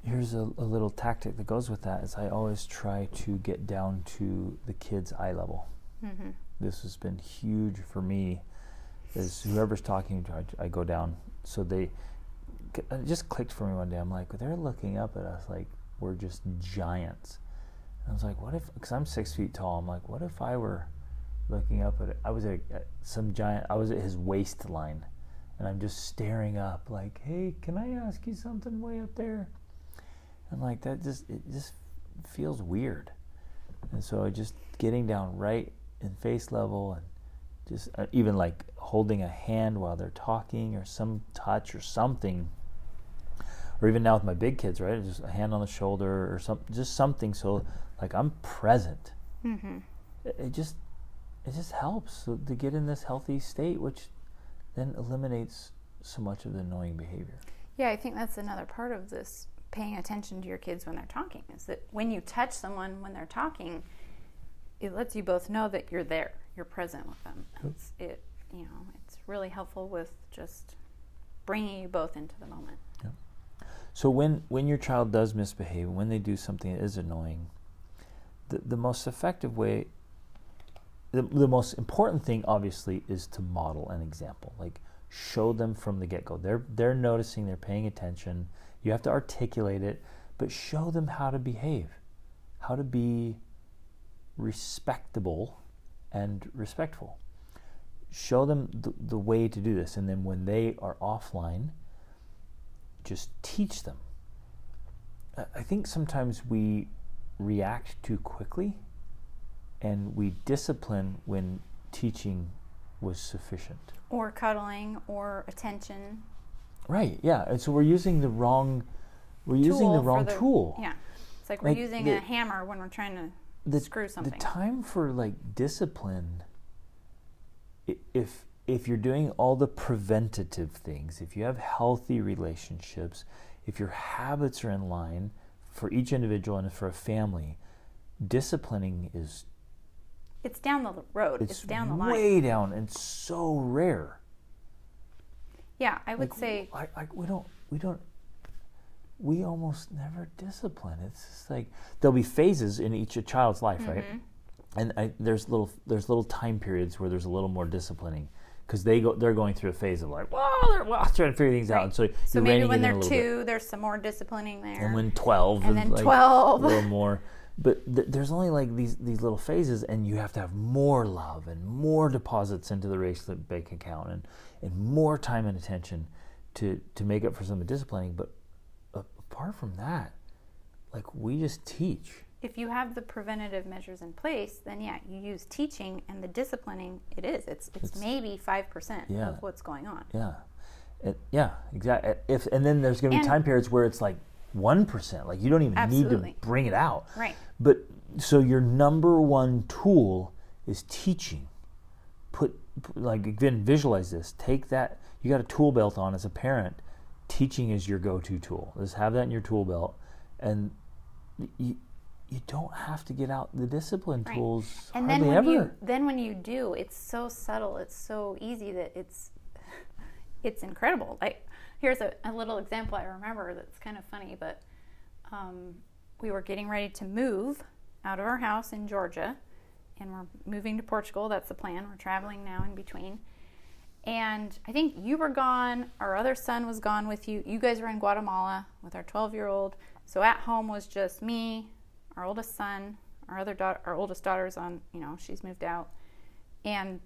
Here's a, a little tactic that goes with that is I always try to get down to the kid's eye level. Mm-hmm. This has been huge for me is whoever's talking to, I, I go down. So they, it just clicked for me one day. I'm like, they're looking up at us like, we're just giants. And I was like, what if, because I'm six feet tall, I'm like, what if I were looking up at, I was at, at some giant, I was at his waistline, and I'm just staring up like, hey, can I ask you something way up there? And like, that just, it just feels weird. And so just getting down right in face level and just uh, even like holding a hand while they're talking or some touch or something. Or even now with my big kids, right? Just a hand on the shoulder or some, just something. So, like, I'm present. Mm-hmm. It, it just, it just helps to get in this healthy state, which then eliminates so much of the annoying behavior. Yeah, I think that's another part of this, paying attention to your kids when they're talking, is that when you touch someone when they're talking, it lets you both know that you're there, you're present with them. It's, it, you know, it's really helpful with just bringing you both into the moment. Yeah. So when, when your child does misbehave, when they do something that is annoying, the, the most effective way, the, the most important thing, obviously, is to model an example. Like, show them from the get-go. They're, they're noticing, they're paying attention. You have to articulate it, but show them how to behave, how to be respectable and respectful. Show them the, the way to do this, and then when they are offline, just teach them. I think sometimes we react too quickly, and we discipline when teaching was sufficient. Or cuddling, or attention. Right, yeah, and so we're using the wrong, we're tool using the wrong the, tool. Yeah, it's like we're like using the, a hammer when we're trying to the, screw something. The time for like discipline, if if you're doing all the preventative things, if you have healthy relationships, if your habits are in line for each individual and for a family, disciplining is... It's down the road. It's, it's down the line. Way down, and so rare. Yeah, I would like, say I, I, we don't, we don't, we almost never discipline. It's just like there'll be phases in each child's life, mm-hmm. right? And I, there's little, there's little time periods where there's a little more disciplining because they go, they're going through a phase of like, whoa, they're, well, trying to figure things right. out. And so, so maybe when they're two, bit. There's some more disciplining there, and when twelve, and then like twelve, a little more. But th- there's only like these, these little phases, and you have to have more love and more deposits into the Rachel bank account and, and more time and attention to, to make up for some of the disciplining. But uh, apart from that, like we just teach. If you have the preventative measures in place, then yeah, you use teaching and the disciplining. It is. It's it's, it's maybe five percent yeah, of what's going on. Yeah, it, yeah, exactly. If and then there's going to be and time periods where it's like one percent, like you don't even Absolutely. Need to bring it out. Right. But so your number one tool is teaching. Put, like, again, visualize this. Take that, you got a tool belt on as a parent. Teaching is your go-to tool. Just have that in your tool belt. And you, you don't have to get out the discipline right. tools and hardly then when ever. You, then when you do, it's so subtle, it's so easy that it's, it's incredible. Like, here's a, a little example I remember that's kind of funny, but um, we were getting ready to move out of our house in Georgia, and we're moving to Portugal. That's the plan. We're traveling now in between. And I think you were gone. Our other son was gone with you. You guys were in Guatemala with our twelve-year-old. So at home was just me, our oldest son, our other daughter, our oldest daughter's on, you know, she's moved out, and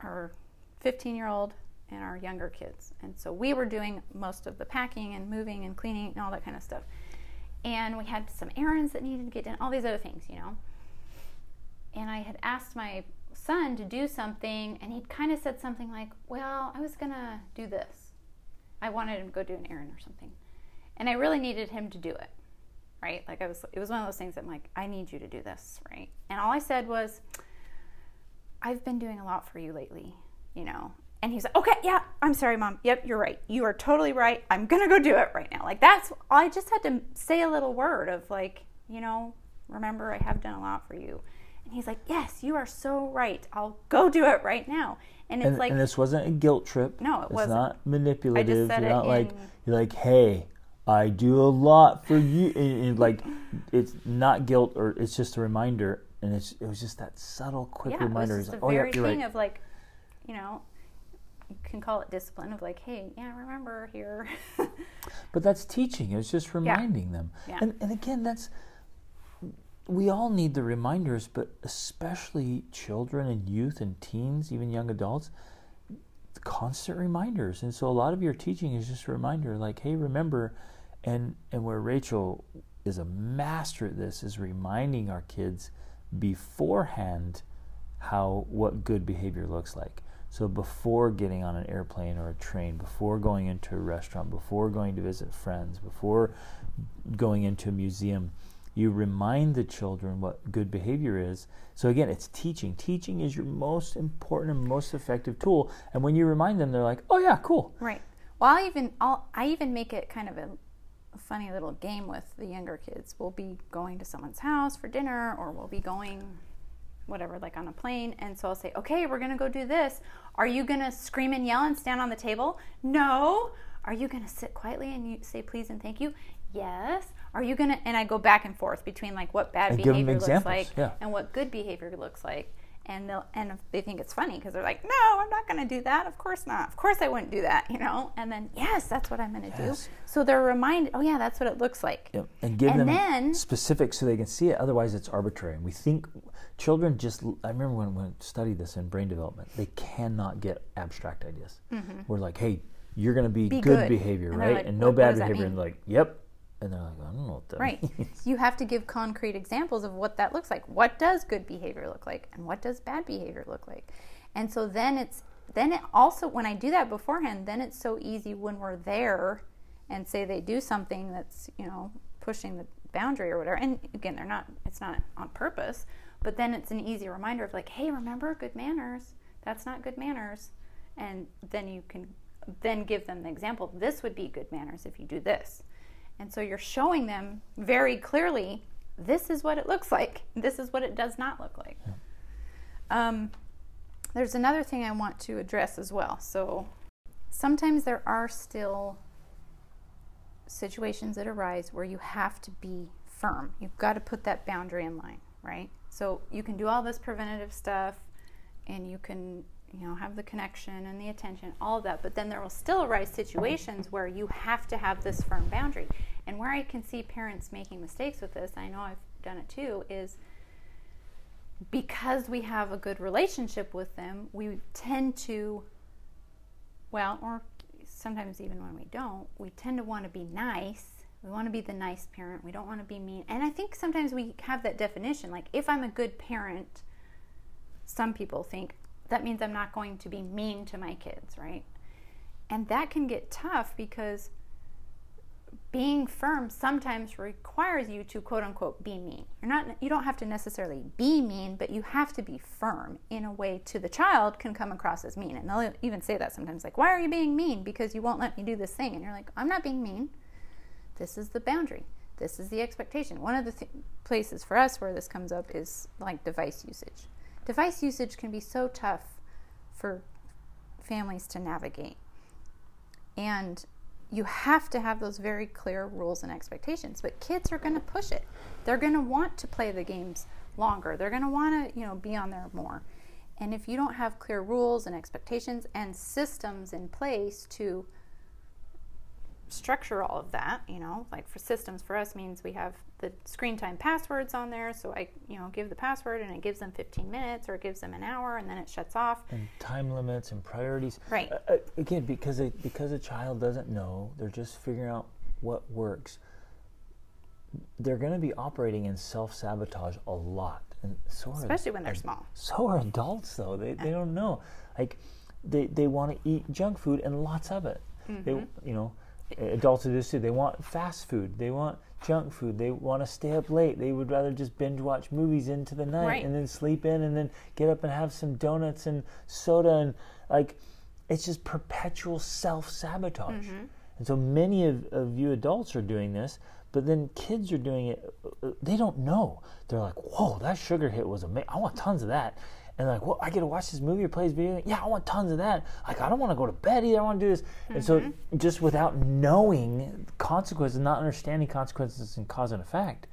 our fifteen-year-old, and our younger kids. And so we were doing most of the packing and moving and cleaning and all that kind of stuff. And we had some errands that needed to get done, all these other things, you know. And I had asked my son to do something, and he'd kind of said something like, well, I was gonna do this. I wanted him to go do an errand or something. And I really needed him to do it, right? Like I was, it was one of those things that I'm like, I need you to do this, right? And all I said was, I've been doing a lot for you lately, you know. And he's like, okay, yeah, I'm sorry, Mom. Yep, you're right. You are totally right. I'm going to go do it right now. Like, that's, I just had to say a little word of like, you know, remember, I have done a lot for you. And he's like, yes, you are so right. I'll go do it right now. And it's and, like. And this wasn't a guilt trip. No, it it's wasn't. It's not manipulative. I just said you're it not in, like, you're like, hey, I do a lot for you. And, and like, it's not guilt, or it's just a reminder. And it's, it was just that subtle, quick yeah, reminder. It was just it's like, the very oh, yeah, you're thing right. of like, you know. You can call it discipline of like, hey, yeah, remember here. But that's teaching. It's just reminding yeah. them. Yeah. And, and again, that's, we all need the reminders, but especially children and youth and teens, even young adults, constant reminders. And so a lot of your teaching is just a reminder like, hey, remember, and, and where Rachel is a master at this is reminding our kids beforehand how, what good behavior looks like. So before getting on an airplane or a train, before going into a restaurant, before going to visit friends, before going into a museum, You remind the children what good behavior is. So again, it's teaching. Teaching is your most important and most effective tool. And when you remind them, they're like, oh yeah, cool. Right. Well, I even I'll, I even make it kind of a, a funny little game with the younger kids. We'll be going to someone's house for dinner, or we'll be going whatever, like on a plane. And so I'll say, okay, we're going to go do this. Are you going to scream and yell and stand on the table? No. Are you going to sit quietly and you say please and thank you? Yes. Are you going to, and I go back and forth between like what bad and behavior looks like yeah. and what good behavior looks like. And they'll, and they think it's funny because they're like, no, I'm not going to do that. Of course not. Of course I wouldn't do that, you know? And then, yes, that's what I'm going to yes. do. So they're reminded, oh yeah, that's what it looks like. Yep. And give and them then, specifics so they can see it. Otherwise it's arbitrary. And we think children just, I remember when we studied this in brain development, they cannot get abstract ideas. Mm-hmm. We're like, hey, you're going to be, be good, good behavior, and right? Like, and no bad behavior. And like, yep. And they're like, I don't know what that right. means. You have to give concrete examples of what that looks like. What does good behavior look like? And what does bad behavior look like? And so then it's, then it also, when I do that beforehand, then it's so easy when we're there and say they do something that's, you know, pushing the boundary or whatever. And again, they're not, it's not on purpose, but then it's an easy reminder of like, hey, remember good manners. That's not good manners. And then you can then give them the example. This would be good manners if you do this. And so you're showing them very clearly, this is what it looks like. This is what it does not look like. Yeah. Um, there's another thing I want to address as well. So sometimes there are still situations that arise where you have to be firm. You've got to put that boundary in line, right? So you can do all this preventative stuff, and you can, you know, have the connection and the attention, all of that, but then there will still arise situations where you have to have this firm boundary. And where I can see parents making mistakes with this, I know I've done it too, is because we have a good relationship with them, we tend to, well, or sometimes even when we don't, we tend to want to be nice. We want to be the nice parent. We don't want to be mean. And I think sometimes we have that definition, like if I'm a good parent, some people think, that means I'm not going to be mean to my kids, right? And that can get tough because being firm sometimes requires you to quote unquote be mean. You're not, you don't have to necessarily be mean, but you have to be firm in a way to the child can come across as mean. And they'll even say that sometimes, like, why are you being mean? Because you won't let me do this thing. And you're like, I'm not being mean. This is the boundary. This is the expectation. One of the th- places for us where this comes up is like device usage. Device usage can be so tough for families to navigate. And you have to have those very clear rules and expectations. But kids are going to push it. They're going to want to play the games longer. They're going to want to, you know, be on there more. And if you don't have clear rules and expectations and systems in place to structure all of that, you know, like for systems for us means we have the screen time passwords on there, so I, you know, give the password and it gives them fifteen minutes or it gives them an hour and then it shuts off. And time limits and priorities. Right. Uh, again, because a, because a child doesn't know, they're just figuring out what works. They're going to be operating in self-sabotage a lot. And so especially are, when they're small. So are adults, though. They, yeah. they don't know. Like, they, they want to eat junk food and lots of it. Mm-hmm. They, you know, adults do this too. They want fast food. They want junk food. They want to stay up late. They would rather just binge watch movies into the night right. and then sleep in and then get up and have some donuts and soda. And like, it's just perpetual self-sabotage. Mm-hmm. And so many of, of you adults are doing this, but then kids are doing it. They don't know. They're like, whoa, that sugar hit was amazing. I want tons of that. And like, well, I get to watch this movie or play this video. Yeah, I want tons of that. Like, I don't want to go to bed either. I want to do this. Mm-hmm. And so just without knowing consequences, not understanding consequences and cause and effect.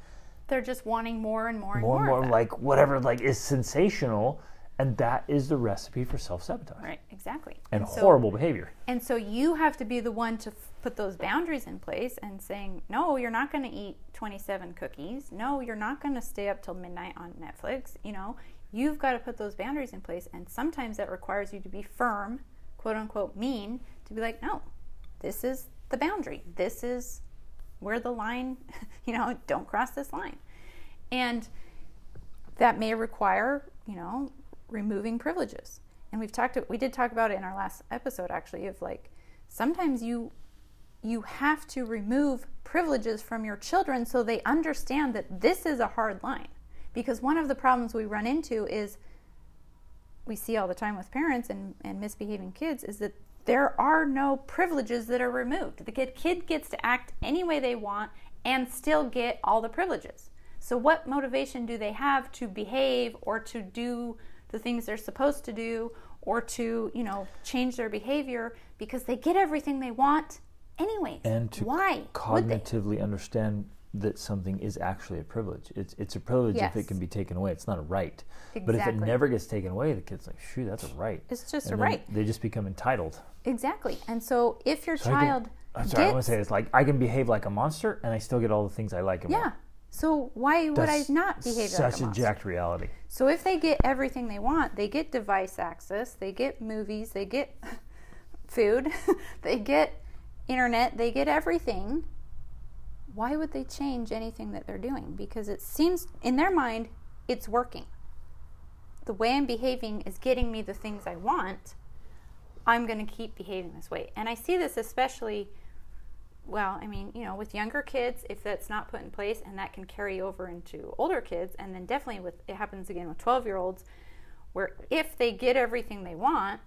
They're just wanting more and more and more. More and more, more like whatever like is sensational. And that is the recipe for self-sabotage. Right, exactly. And, and so, horrible behavior. And so you have to be the one to f- put those boundaries in place and saying, no, you're not going to eat twenty-seven cookies. No, you're not going to stay up till midnight on Netflix, you know. You've got to put those boundaries in place, and sometimes that requires you to be firm, quote unquote mean, to be like, no, this is the boundary. This is where the line, you know, don't cross this line. And that may require, you know, removing privileges. And we've talked, we did talk about it in our last episode actually, of like, sometimes you, you have to remove privileges from your children so they understand that this is a hard line. Because one of the problems we run into is, we see all the time with parents and, and misbehaving kids, is that there are no privileges that are removed. The kid, kid gets to act any way they want and still get all the privileges. So what motivation do they have to behave or to do the things they're supposed to do or to, you know, change their behavior, because they get everything they want anyways? And to Why cognitively understand that something is actually a privilege. It's it's a privilege yes. if it can be taken away. It's not a right. Exactly. But if it never gets taken away, the kid's like, shoot, that's a right. It's just and a right. They just become entitled. Exactly. And so if your so child I can, I'm gets, sorry, I want to say it's like, I can behave like a monster and I still get all the things I like and yeah. want. So why would that's I not behave like a monster? Such a jacked reality. So if they get everything they want, they get device access, they get movies, they get food, they get internet, they get everything. Why would they change anything that they're doing? Because it seems, in their mind, it's working. The way I'm behaving is getting me the things I want. I'm going to keep behaving this way. And I see this especially, well, I mean, you know, with younger kids, if that's not put in place, and that can carry over into older kids, and then definitely with, it happens again with twelve-year-olds, where if they get everything they want,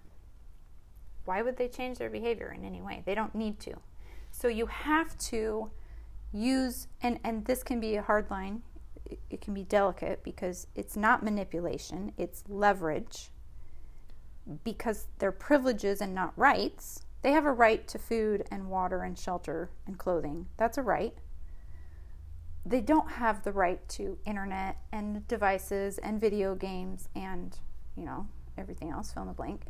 why would they change their behavior in any way? They don't need to. So you have to use, and, and this can be a hard line, it, it can be delicate, because it's not manipulation, it's leverage, because they're privileges and not rights. They have a right to food and water and shelter and clothing. That's a right. They don't have the right to internet and devices and video games and, you know, everything else, fill in the blank.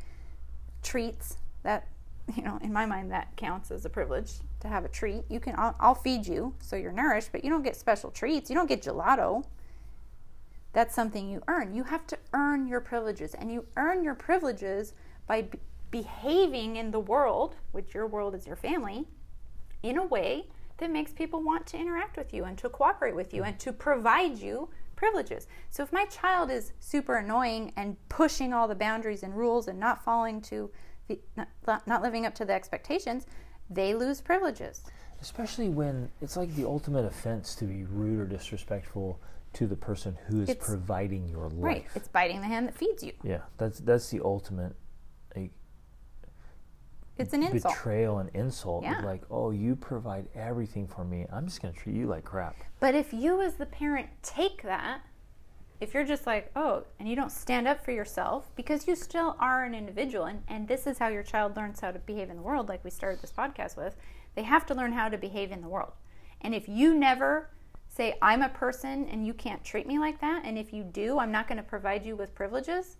Treats, that, you know, in my mind, that counts as a privilege, to have a treat. You can, I'll, I'll feed you so you're nourished, but you don't get special treats. You don't get gelato. That's something you earn. You have to earn your privileges, and you earn your privileges by b- behaving in the world, which your world is your family, in a way that makes people want to interact with you and to cooperate with you and to provide you privileges. So if my child is super annoying and pushing all the boundaries and rules and not following to the, not, not living up to the expectations, they lose privileges. Especially when it's like the ultimate offense to be rude or disrespectful to the person who is it's, providing your life. Right, it's biting the hand that feeds you. Yeah, that's that's the ultimate. Like, it's an insult. Betrayal and insult. Yeah. Like, oh, you provide everything for me. I'm just going to treat you like crap. But if you as the parent take that, if you're just like, oh, and you don't stand up for yourself, because you still are an individual, and, and this is how your child learns how to behave in the world, like we started this podcast with, they have to learn how to behave in the world. And if you never say, I'm a person and you can't treat me like that, and if you do, I'm not going to provide you with privileges,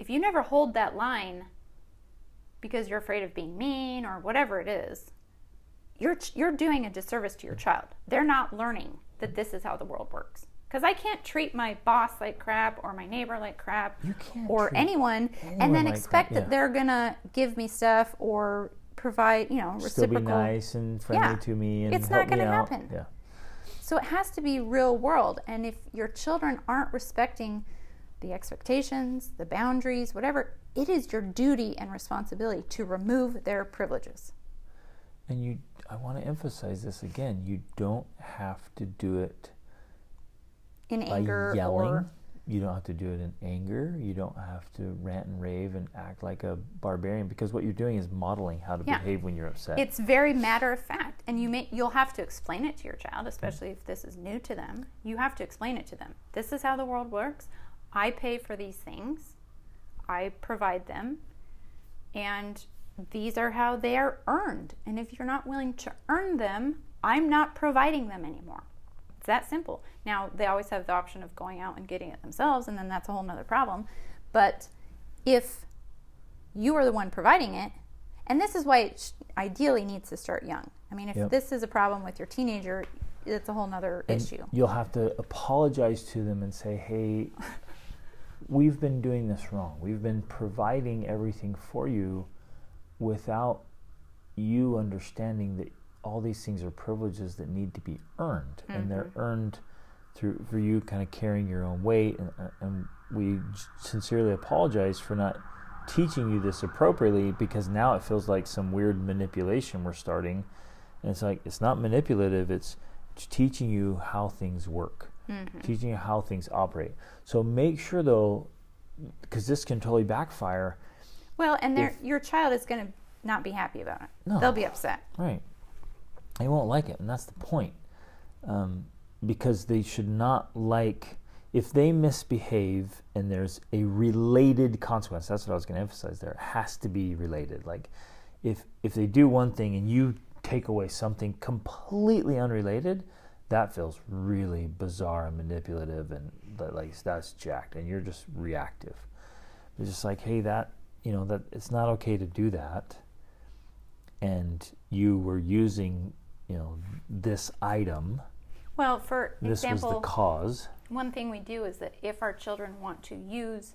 if you never hold that line because you're afraid of being mean or whatever it is, you're you're doing a disservice to your child. They're not learning that this is how the world works. Because I can't treat my boss like crap or my neighbor like crap or anyone, anyone and then like expect crap, yeah. that they're going to give me stuff or provide, you know, still reciprocal. Still be nice and friendly yeah. to me and it's help not going to happen. Yeah. So it has to be real world. And if your children aren't respecting the expectations, the boundaries, whatever, it is your duty and responsibility to remove their privileges. And you, I want to emphasize this again, you don't have to do it in by anger yelling. Or you don't have to do it in anger. You don't have to rant and rave and act like a barbarian, because what you're doing is modeling how to yeah. behave when you're upset. It's very matter of fact, and you may, you'll have to explain it to your child, especially mm. if this is new to them. You have to explain it to them. This is how the world works. I pay for these things. I provide them, and these are how they are earned. And if you're not willing to earn them, I'm not providing them anymore. It's that simple. Now, they always have the option of going out and getting it themselves, and then that's a whole nother problem. But if you are the one providing it, and this is why it sh- ideally needs to start young. I mean, if yep. this is a problem with your teenager, it's a whole nother and issue. You'll have to apologize to them and say, hey, we've been doing this wrong. We've been providing everything for you without you understanding that all these things are privileges that need to be earned, mm-hmm. and they're earned through for you kind of carrying your own weight. And, and we sincerely apologize for not teaching you this appropriately, because now it feels like some weird manipulation we're starting. And it's like, it's not manipulative, it's teaching you how things work, mm-hmm. teaching you how things operate. So make sure, though, because this can totally backfire. Well, and if, your child is going to not be happy about it. No, they'll be upset. Right. They won't like it, and that's the point. Um, because they should not like, if they misbehave and there's a related consequence, that's what I was going to emphasize there. It has to be related. Like, if if they do one thing and you take away something completely unrelated, that feels really bizarre and manipulative, and like that's jacked, and you're just reactive. It's just like, hey, that, you know, that it's not okay to do that, and you were using, you know, this item. Well, for this example, was the cause. One thing we do is that if our children want to use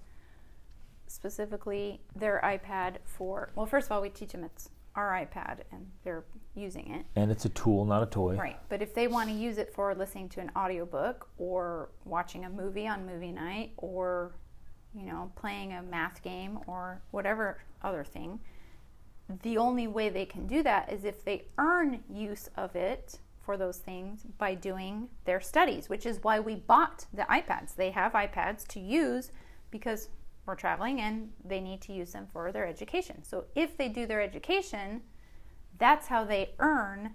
specifically their iPad for, well, first of all, we teach them it's our iPad and they're using it. And it's a tool, not a toy. Right. But if they want to use it for listening to an audiobook or watching a movie on movie night or, you know, playing a math game or whatever other thing, the only way they can do that is if they earn use of it for those things by doing their studies, which is why we bought the iPads. They have iPads to use because we're traveling and they need to use them for their education. So if they do their education, that's how they earn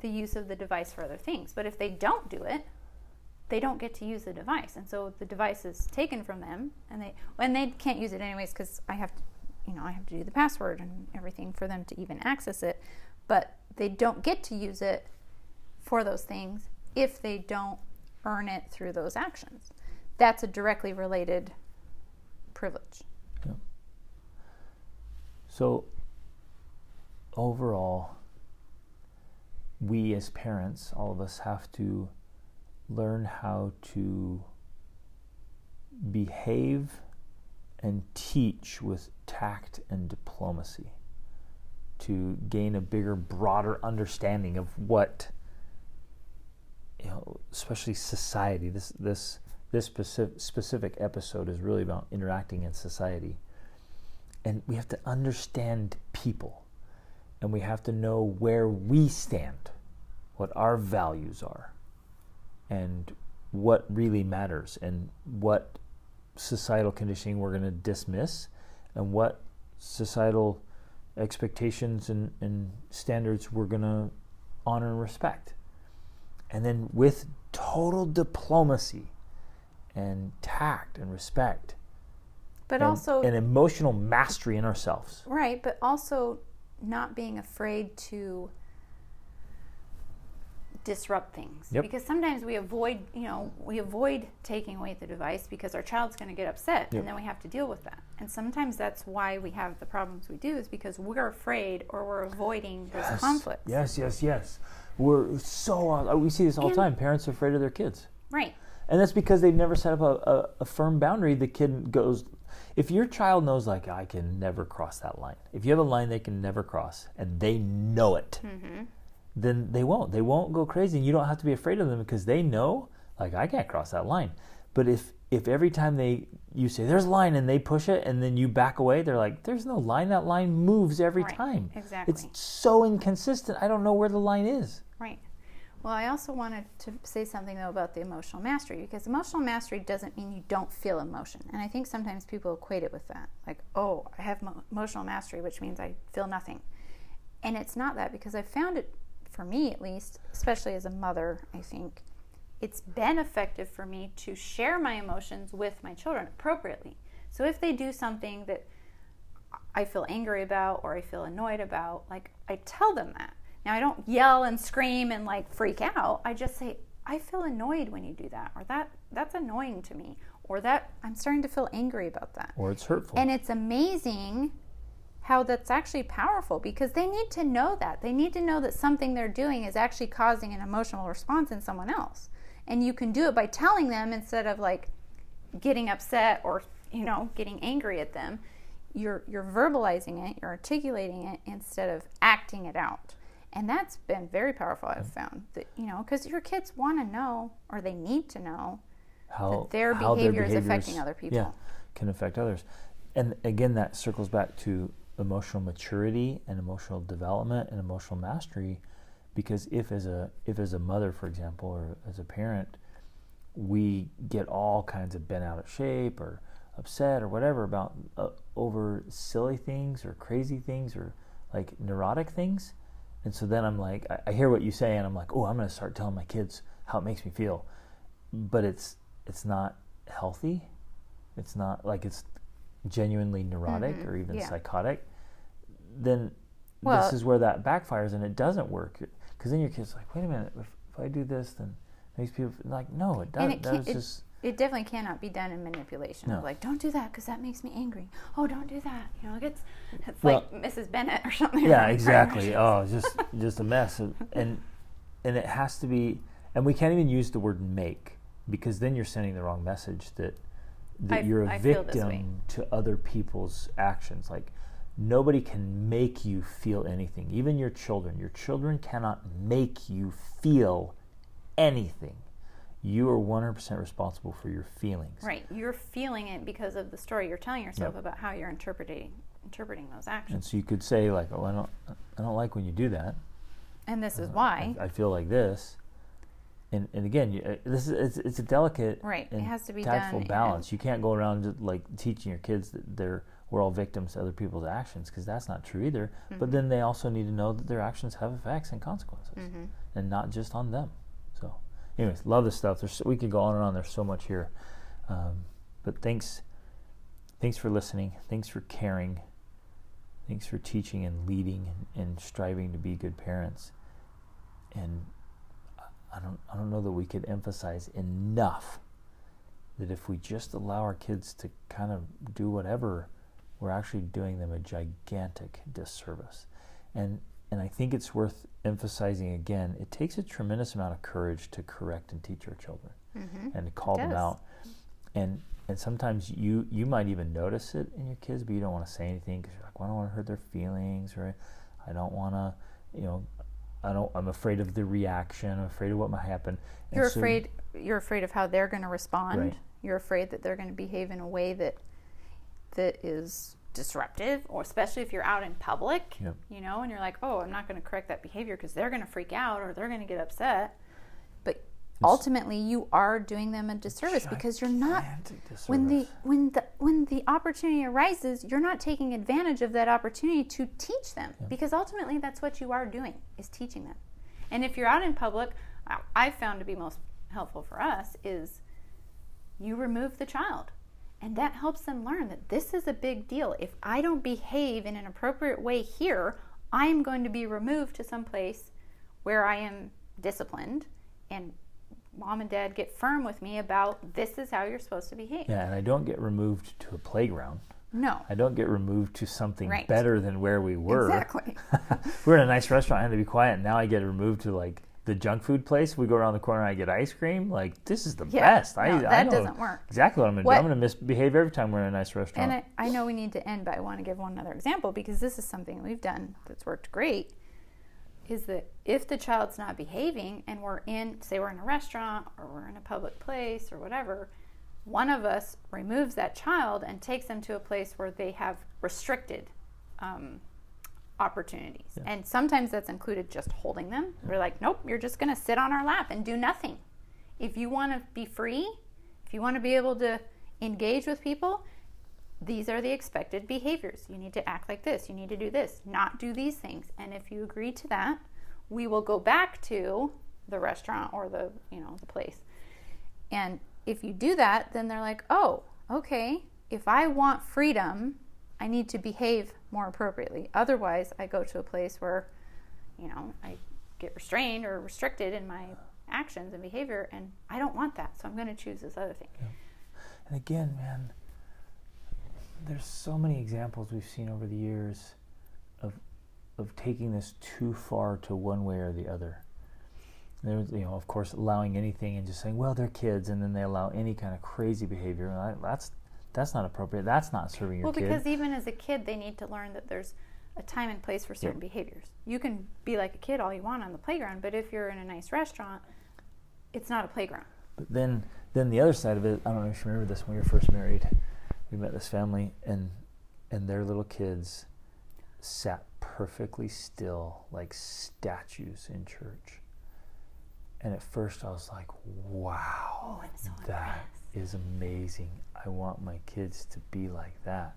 the use of the device for other things. But if they don't do it, they don't get to use the device. And so the device is taken from them, and they and they can't use it anyways because I have to, you know, I have to do the password and everything for them to even access it. But they don't get to use it for those things if they don't earn it through those actions. That's a directly related privilege. Yeah. So overall, we as parents, all of us, have to learn how to behave and teach with tact and diplomacy to gain a bigger, broader understanding of what, you know, especially society. This this this specific, specific episode is really about interacting in society, and we have to understand people, and we have to know where we stand, what our values are, and what really matters, and what societal conditioning we're going to dismiss, and what societal expectations and, and standards we're going to honor and respect. And then with total diplomacy and tact and respect, but and, also an emotional mastery in ourselves. Right, but also not being afraid to disrupt things. Yep. Because sometimes we avoid, you know, we avoid taking away the device because our child's going to get upset, yep. and then we have to deal with that. And sometimes that's why we have the problems we do, is because we're afraid or we're avoiding yes. those conflicts. Yes, yes, yes. We're so, we see this all the time. Parents are afraid of their kids. Right. And that's because they've never set up a, a, a firm boundary. The kid goes, if your child knows, like, I can never cross that line. If you have a line they can never cross, and they know it, mm-hmm. then they won't. They won't go crazy, and you don't have to be afraid of them because they know, like, I can't cross that line. But if if every time they you say, there's a line, and they push it, and then you back away, they're like, there's no line. That line moves every right. time. Exactly. It's so inconsistent. I don't know where the line is. Right. Well, I also wanted to say something, though, about the emotional mastery, because emotional mastery doesn't mean you don't feel emotion. And I think sometimes people equate it with that. Like, oh, I have mo- emotional mastery, which means I feel nothing. And it's not that, because I found it, for me at least, especially as a mother, I think, it's been effective for me to share my emotions with my children appropriately. So if they do something that I feel angry about or I feel annoyed about, like, I tell them that. Now, I don't yell and scream and, like, freak out. I just say, I feel annoyed when you do that, or that that's annoying to me, or that I'm starting to feel angry about that. Or it's hurtful. And it's amazing how that's actually powerful, because they need to know that. They need to know that something they're doing is actually causing an emotional response in someone else. And you can do it by telling them instead of, like, getting upset or, you know, getting angry at them. You're you're verbalizing it, you're articulating it instead of acting it out. And that's been very powerful, I've found. That, you know, because your kids want to know, or they need to know, how that their how behavior their is affecting other people. Yeah, can affect others. And again, that circles back to emotional maturity and emotional development and emotional mastery, Because if as a if as a mother, for example, or as a parent, we get all kinds of bent out of shape or upset or whatever about uh, over silly things or crazy things or like neurotic things, and so then I'm like, I, I hear what you say, and I'm like, oh, I'm going to start telling my kids how it makes me feel, but it's it's not healthy. It's not like it's genuinely neurotic mm-hmm. or even yeah. psychotic. Then well, this is where that backfires and it doesn't work, because then your kid's like, wait a minute, if, if I do this, then it makes people feel like, no, it doesn't. It, that just, it, it definitely cannot be done in manipulation. No. Like, don't do that because that makes me angry. Oh, don't do that. You know, it gets, it's well, like Missus Bennett or something. Yeah, like exactly. Oh, just just a mess, and and it has to be. And we can't even use the word make, because then you're sending the wrong message that that I, you're a I victim to other people's actions. Like, nobody can make you feel anything, even your children. Your children cannot make you feel anything. You are one hundred percent responsible for your feelings. Right. You're feeling it because of the story you're telling yourself yep. about how you're interpreting interpreting those actions. And so you could say, like, oh, I don't, I don't like when you do that. And this uh, is why. I, I feel like this. And, and again, you, uh, this is it's, it's a delicate right. and it has to be tactful done balance. You can't go around just, like, teaching your kids that they're we're all victims to other people's actions, because that's not true either. Mm-hmm. But then they also need to know that their actions have effects and consequences, mm-hmm. and not just on them. So, anyways, love this stuff. There's, we could go on and on. There's so much here. Um, but thanks, thanks for listening. Thanks for caring. Thanks for teaching and leading and, and striving to be good parents. And I don't, I don't know that we could emphasize enough that if we just allow our kids to kind of do whatever, we're actually doing them a gigantic disservice. And and I think it's worth emphasizing again, it takes a tremendous amount of courage to correct and teach our children mm-hmm. and to call them out. And and sometimes you, you might even notice it in your kids, but you don't want to say anything because you're like, well, I don't want to hurt their feelings, or I don't want to, you know, I don't, I'm afraid of the reaction. I'm afraid of what might happen. And you're so, afraid You're afraid of how they're going to respond. Right. You're afraid that they're going to behave in a way that that is disruptive, or especially if you're out in public, yep. you know, and you're like, oh, I'm not going to correct that behavior because they're going to freak out or they're going to get upset. But it's ultimately, you are doing them a disservice, because you're not, disservice. when the when the when the opportunity arises, you're not taking advantage of that opportunity to teach them, yep. because ultimately that's what you are doing, is teaching them. And if you're out in public, I've found to be most helpful for us is you remove the child. And that helps them learn that this is a big deal. If I don't behave in an appropriate way here, I'm going to be removed to some place where I am disciplined, and mom and dad get firm with me about this is how you're supposed to behave. Yeah, and I don't get removed to a playground. No. I don't get removed to something right. better than where we were. Exactly. We're in a nice restaurant, I had to be quiet, and now I get removed to, like, the junk food place. We go around the corner and I get ice cream. Like, this is the yeah, best. I, no, that I know doesn't work. Exactly what I'm going to do. I'm going to misbehave every time we're in a nice restaurant. And I, I know we need to end, but I want to give one other example, because this is something we've done that's worked great, is that if the child's not behaving and we're in, say we're in a restaurant or we're in a public place or whatever, one of us removes that child and takes them to a place where they have restricted um opportunities. Yeah. And sometimes that's included just holding them. Yeah. We're like, nope, you're just going to sit on our lap and do nothing. If you want to be free, if you want to be able to engage with people, these are the expected behaviors. You need to act like this. You need to do this, not do these things. And if you agree to that, we will go back to the restaurant or the, you know, the place. And if you do that, then they're like, oh, okay, if I want freedom, I need to behave more appropriately. Otherwise, I go to a place where, you know, I get restrained or restricted in my actions and behavior, and I don't want that, so I'm going to choose this other thing. Yeah. And again, man, there's so many examples we've seen over the years of of taking this too far to one way or the other. There's, you know, of course, allowing anything and just saying, well, they're kids, and then they allow any kind of crazy behavior. And I, that's That's not appropriate. That's not serving your kid. Well, because even as a kid, they need to learn that there's a time and place for certain yep. behaviors. You can be like a kid all you want on the playground, but if you're in a nice restaurant, it's not a playground. But then then the other side of it, I don't know if you remember this, when we were first married, we met this family, and and their little kids sat perfectly perfectly still, like statues in church. And at first I was like, wow, oh, I'm so that impressed. Is amazing. I want my kids to be like that.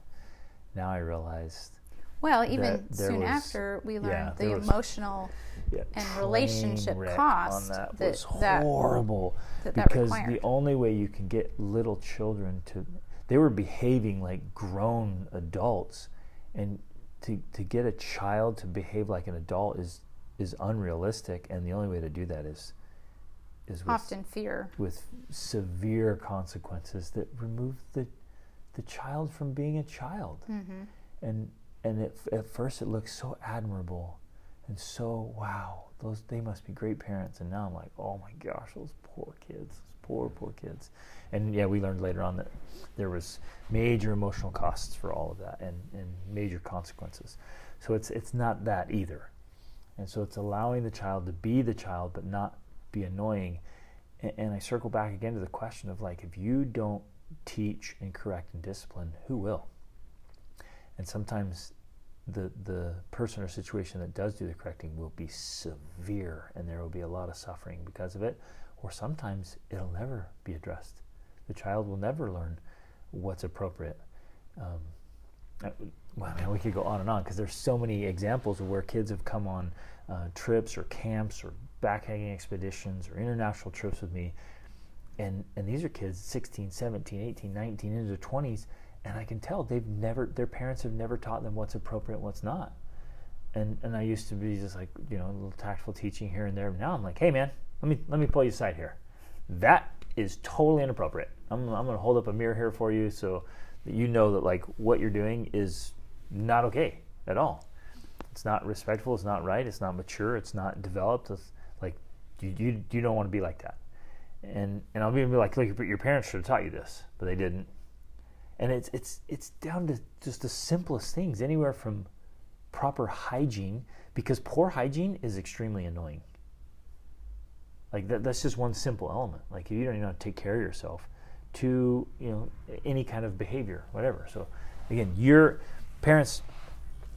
Now I realized. Well, even soon was, after, we learned yeah, the was, emotional yeah, and relationship cost. On that, that was horrible. That, that because required. The only way you can get little children to, they were behaving like grown adults. And to to get a child to behave like an adult is is unrealistic. And the only way to do that is is with, often fear, with severe consequences that remove the the child from being a child. Mm-hmm. And and it, at first it looks so admirable and so wow, those they must be great parents. And now I'm like, oh my gosh, those poor kids, those poor poor kids. And yeah, we learned later on that there was major emotional costs for all of that, and, and major consequences. So it's it's not that either. And so it's allowing the child to be the child, but not be annoying. And, and I circle back again to the question of, like, if you don't teach and correct and discipline, who will? And sometimes the the person or situation that does do the correcting will be severe, and there will be a lot of suffering because of it. Or sometimes it'll never be addressed. The child will never learn what's appropriate. Um, well, I mean, we could go on and on, because there's so many examples of where kids have come on uh, trips or camps or backpacking expeditions or international trips with me. And and these are kids sixteen, seventeen, eighteen, nineteen, into their twenties, and I can tell they've never, their parents have never taught them what's appropriate and what's not. And and I used to be just like, you know, a little tactful teaching here and there. Now I'm like, hey man, let me let me pull you aside here. That is totally inappropriate. I'm I'm gonna hold up a mirror here for you so that you know that, like, what you're doing is not okay at all. It's not respectful. It's not right. It's not mature. It's not developed. It's like you you you don't want to be like that. And and I'll be like, look, your parents should have taught you this, but they didn't. And it's it's it's down to just the simplest things, anywhere from proper hygiene, because poor hygiene is extremely annoying. Like that, that's just one simple element. Like, you don't even know how to take care of yourself, to, you know, any kind of behavior, whatever. So again, your parents,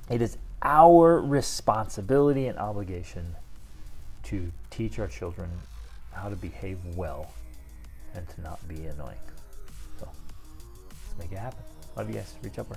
it is our responsibility and obligation to teach our children how to behave well and to not be annoying. So let's make it happen. Love you guys. Reach upward.